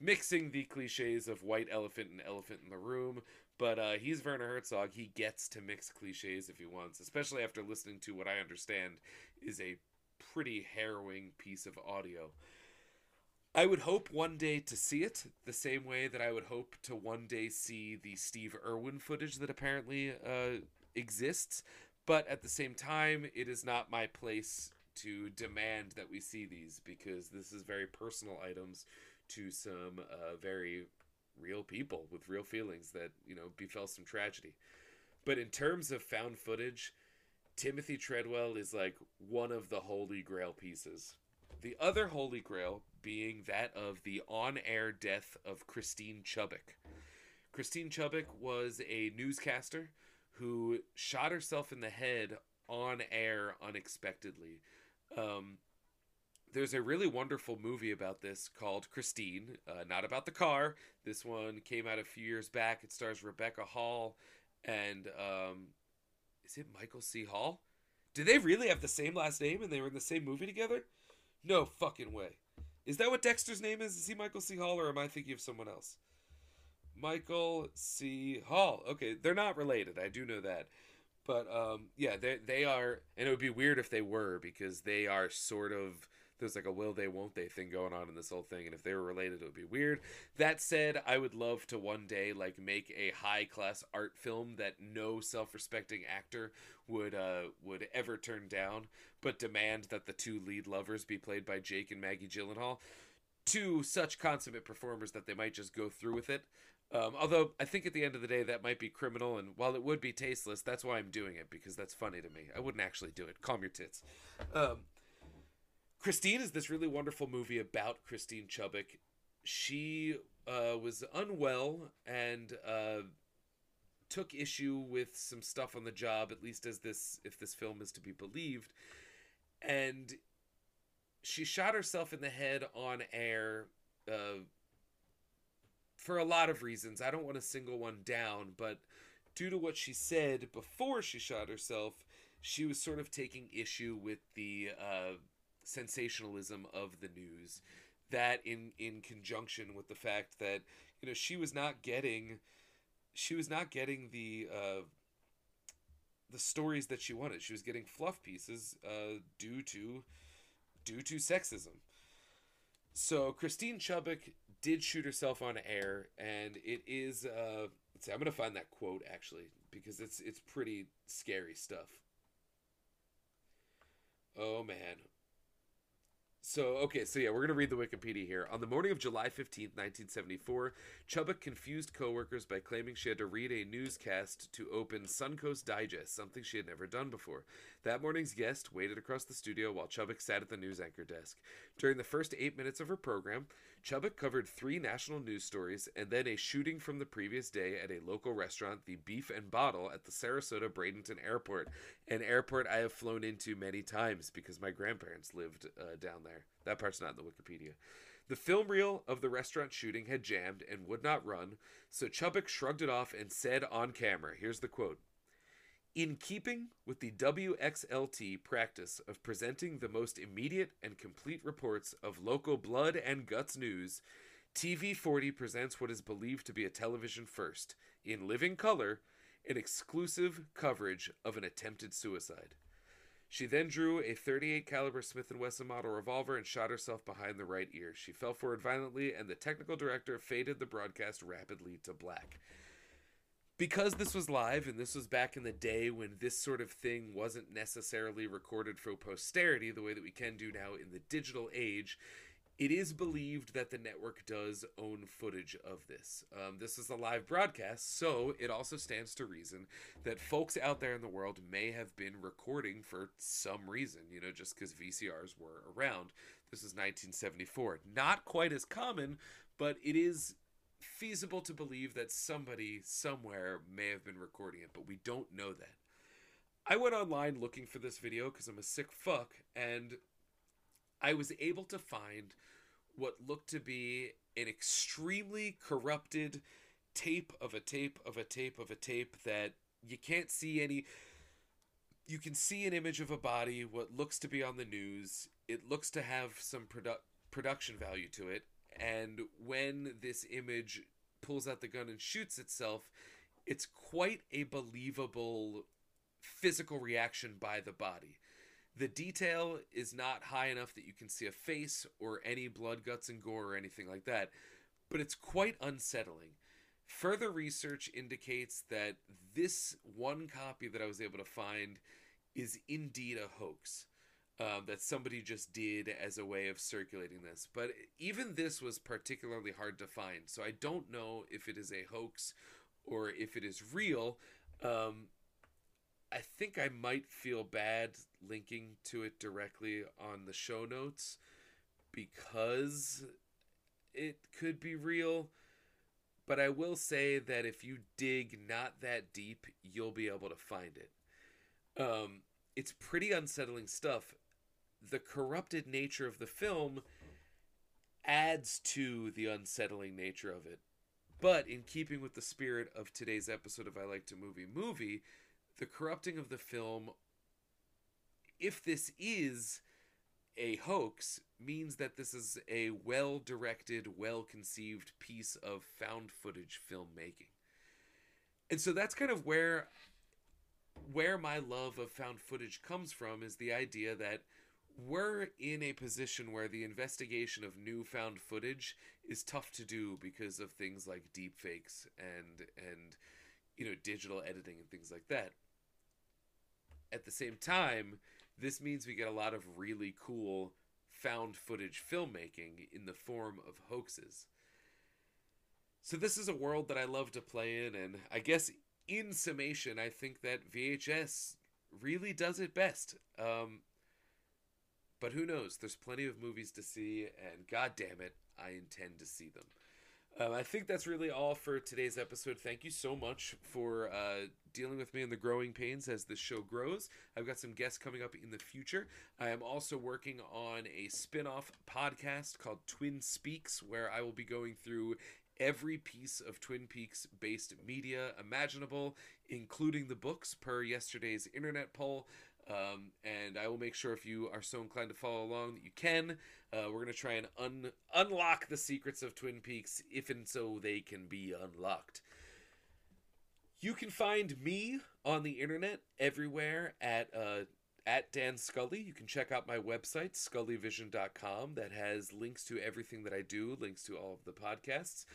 Mixing the cliches of white elephant and elephant in the room, but he's Werner Herzog. He gets to mix cliches if he wants, especially after listening to what I understand is a pretty harrowing piece of audio. I would hope one day to see it the same way that I would hope to one day see the Steve Irwin footage that apparently exists. But at the same time, it is not my place to demand that we see these, because this is very personal items to some very real people with real feelings that, you know, befell some tragedy. But in terms of found footage, Timothy Treadwell is like one of the holy grail pieces. The other holy grail being that of the on-air death of Christine Chubbuck. Christine Chubbuck was a newscaster who shot herself in the head on air unexpectedly. There's a really wonderful movie about this called Christine, not about the car. This one came out a few years back. It stars Rebecca Hall and is it Michael C. Hall? Do they really have the same last name and they were in the same movie together? No fucking way. Is that what Dexter's name is? Is he Michael C. Hall, or am I thinking of someone else? Michael C. Hall. Okay, they're not related. I do know that. But, yeah, they are, and it would be weird if they were, because they are sort of, there's like a will they, won't they thing going on in this whole thing, and if they were related, it would be weird. That said, I would love to one day, like, make a high-class art film that no self-respecting actor would ever turn down, but demand that the two lead lovers be played by Jake and Maggie Gyllenhaal, two such consummate performers that they might just go through with it. Although I think at the end of the day that might be criminal, and while it would be tasteless, that's why I'm doing it, because that's funny to me. I wouldn't actually do it. Calm your tits. Christine is this really wonderful movie about Christine Chubbuck. She was unwell and took issue with some stuff on the job, at least as this, if this film is to be believed, and she shot herself in the head on air. For a lot of reasons. I don't want to single one down, but due to what she said before she shot herself, she was sort of taking issue with the sensationalism of the news. That in conjunction with the fact that, you know, she was not getting the stories that she wanted. She was getting fluff pieces due to sexism. So Christine Chubbuck did shoot herself on air, and it is, let's see, I'm going to find that quote, actually, because it's pretty scary stuff. Oh, man. So, yeah, we're going to read the Wikipedia here. On the morning of July 15th, 1974, Chubbuck confused coworkers by claiming she had to read a newscast to open Suncoast Digest, something she had never done before. That morning's guest waited across the studio while Chubbuck sat at the news anchor desk. During the first 8 minutes of her program, Chubbuck covered 3 national news stories and then a shooting from the previous day at a local restaurant, the Beef and Bottle, at the Sarasota-Bradenton Airport, an airport I have flown into many times because my grandparents lived down there. That part's not in the Wikipedia. The film reel of the restaurant shooting had jammed and would not run, so Chubbuck shrugged it off and said on camera, here's the quote, "In keeping with the WXLT practice of presenting the most immediate and complete reports of local blood and guts news, TV 40 presents what is believed to be a television first, in living color, an exclusive coverage of an attempted suicide." She then drew a .38 caliber Smith & Wesson model revolver and shot herself behind the right ear. She fell forward violently, and the technical director faded the broadcast rapidly to black. Because this was live, and this was back in the day when this sort of thing wasn't necessarily recorded for posterity the way that we can do now in the digital age, it is believed that the network does own footage of this. This is a live broadcast, so it also stands to reason that folks out there in the world may have been recording for some reason, you know, just because VCRs were around. This is 1974. Not quite as common, but it is feasible to believe that somebody somewhere may have been recording it, but we don't know that. I went online looking for this video because I'm a sick fuck, and I was able to find what looked to be an extremely corrupted tape that you can't see any. You can see an image of a body, what looks to be on the news. It looks to have some production value to it. And when this image pulls out the gun and shoots itself, it's quite a believable physical reaction by the body. The detail is not high enough that you can see a face or any blood, guts, and gore or anything like that, but it's quite unsettling. Further research indicates that this one copy that I was able to find is indeed a hoax that somebody just did as a way of circulating this. But even this was particularly hard to find, so I don't know if it is a hoax or if it is real. I think I might feel bad linking to it directly on the show notes because it could be real. But I will say that if you dig not that deep, you'll be able to find it. It's pretty unsettling stuff. The corrupted nature of the film adds to the unsettling nature of it. But in keeping with the spirit of today's episode of I Like to Movie, the corrupting of the film, if this is a hoax, means that this is a well-directed, well-conceived piece of found footage filmmaking. And so that's kind of where my love of found footage comes from, is the idea that we're in a position where the investigation of new found footage is tough to do because of things like deepfakes and you know, digital editing and things like that. At the same time, this means we get a lot of really cool found footage filmmaking in the form of hoaxes. So this is a world that I love to play in, and I guess in summation, I think that VHS really does it best. But who knows? There's plenty of movies to see, and goddamn it, I intend to see them. I think that's really all for today's episode. Thank you so much for dealing with me and the growing pains as the show grows. I've got some guests coming up in the future. I am also working on a spin-off podcast called Twin Speaks, where I will be going through every piece of Twin Peaks-based media imaginable, including the books per yesterday's internet poll. And I will make sure if you are so inclined to follow along that you can. We're going to try and unlock the secrets of Twin Peaks, if and so they can be unlocked. You can find me on the internet everywhere at Dan Scully. You can check out my website, scullyvision.com, that has links to everything that I do, links to all of the podcasts.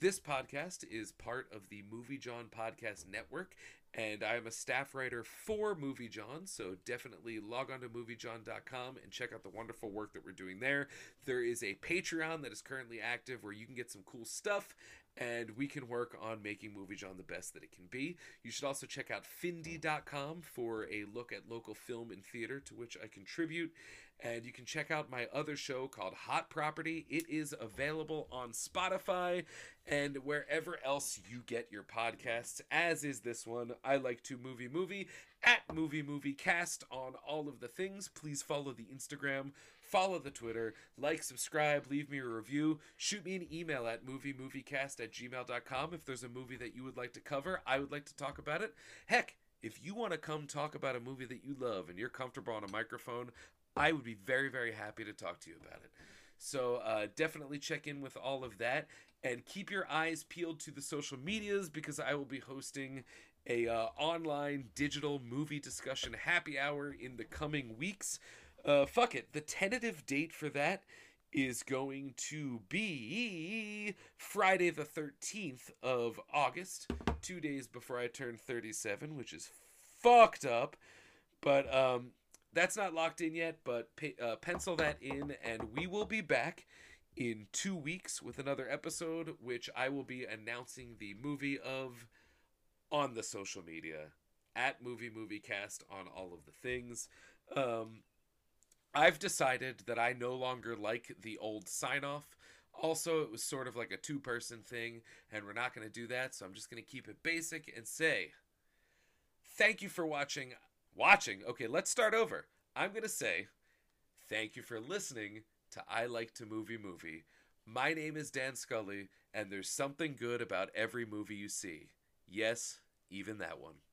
This podcast is part of the Movie John Podcast Network, and I'm a staff writer for Movie John, so definitely log on to MovieJohn.com and check out the wonderful work that we're doing there. There is a Patreon that is currently active where you can get some cool stuff, and we can work on making Movie John the best that it can be. You should also check out Findy.com for a look at local film and theater to which I contribute. And you can check out my other show called Hot Property. It is available on Spotify and wherever else you get your podcasts, as is this one, I Like to Movie, at MovieCast on all of the things. Please follow the Instagram, follow the Twitter, like, subscribe, leave me a review, shoot me an email at moviemoviecast@gmail.com if there's a movie that you would like to cover. I would like to talk about it. Heck, if you want to come talk about a movie that you love and you're comfortable on a microphone, I would be very, very happy to talk to you about it. So definitely check in with all of that, and keep your eyes peeled to the social medias, because I will be hosting a online digital movie discussion happy hour in the coming weeks. Fuck it. The tentative date for that is going to be Friday the 13th of August, 2 days before I turn 37, which is fucked up. But that's not locked in yet, but pencil that in, and we will be back in 2 weeks with another episode, which I will be announcing the movie of on the social media, at MovieCast on all of the things. I've decided that I no longer like the old sign-off. Also, it was sort of like a two-person thing, and we're not going to do that, so I'm just going to keep it basic and say, thank you for watching. Okay, let's start over. I'm going to say, thank you for listening to I Like to Movie. My name is Dan Scully, and there's something good about every movie you see. Yes, even that one.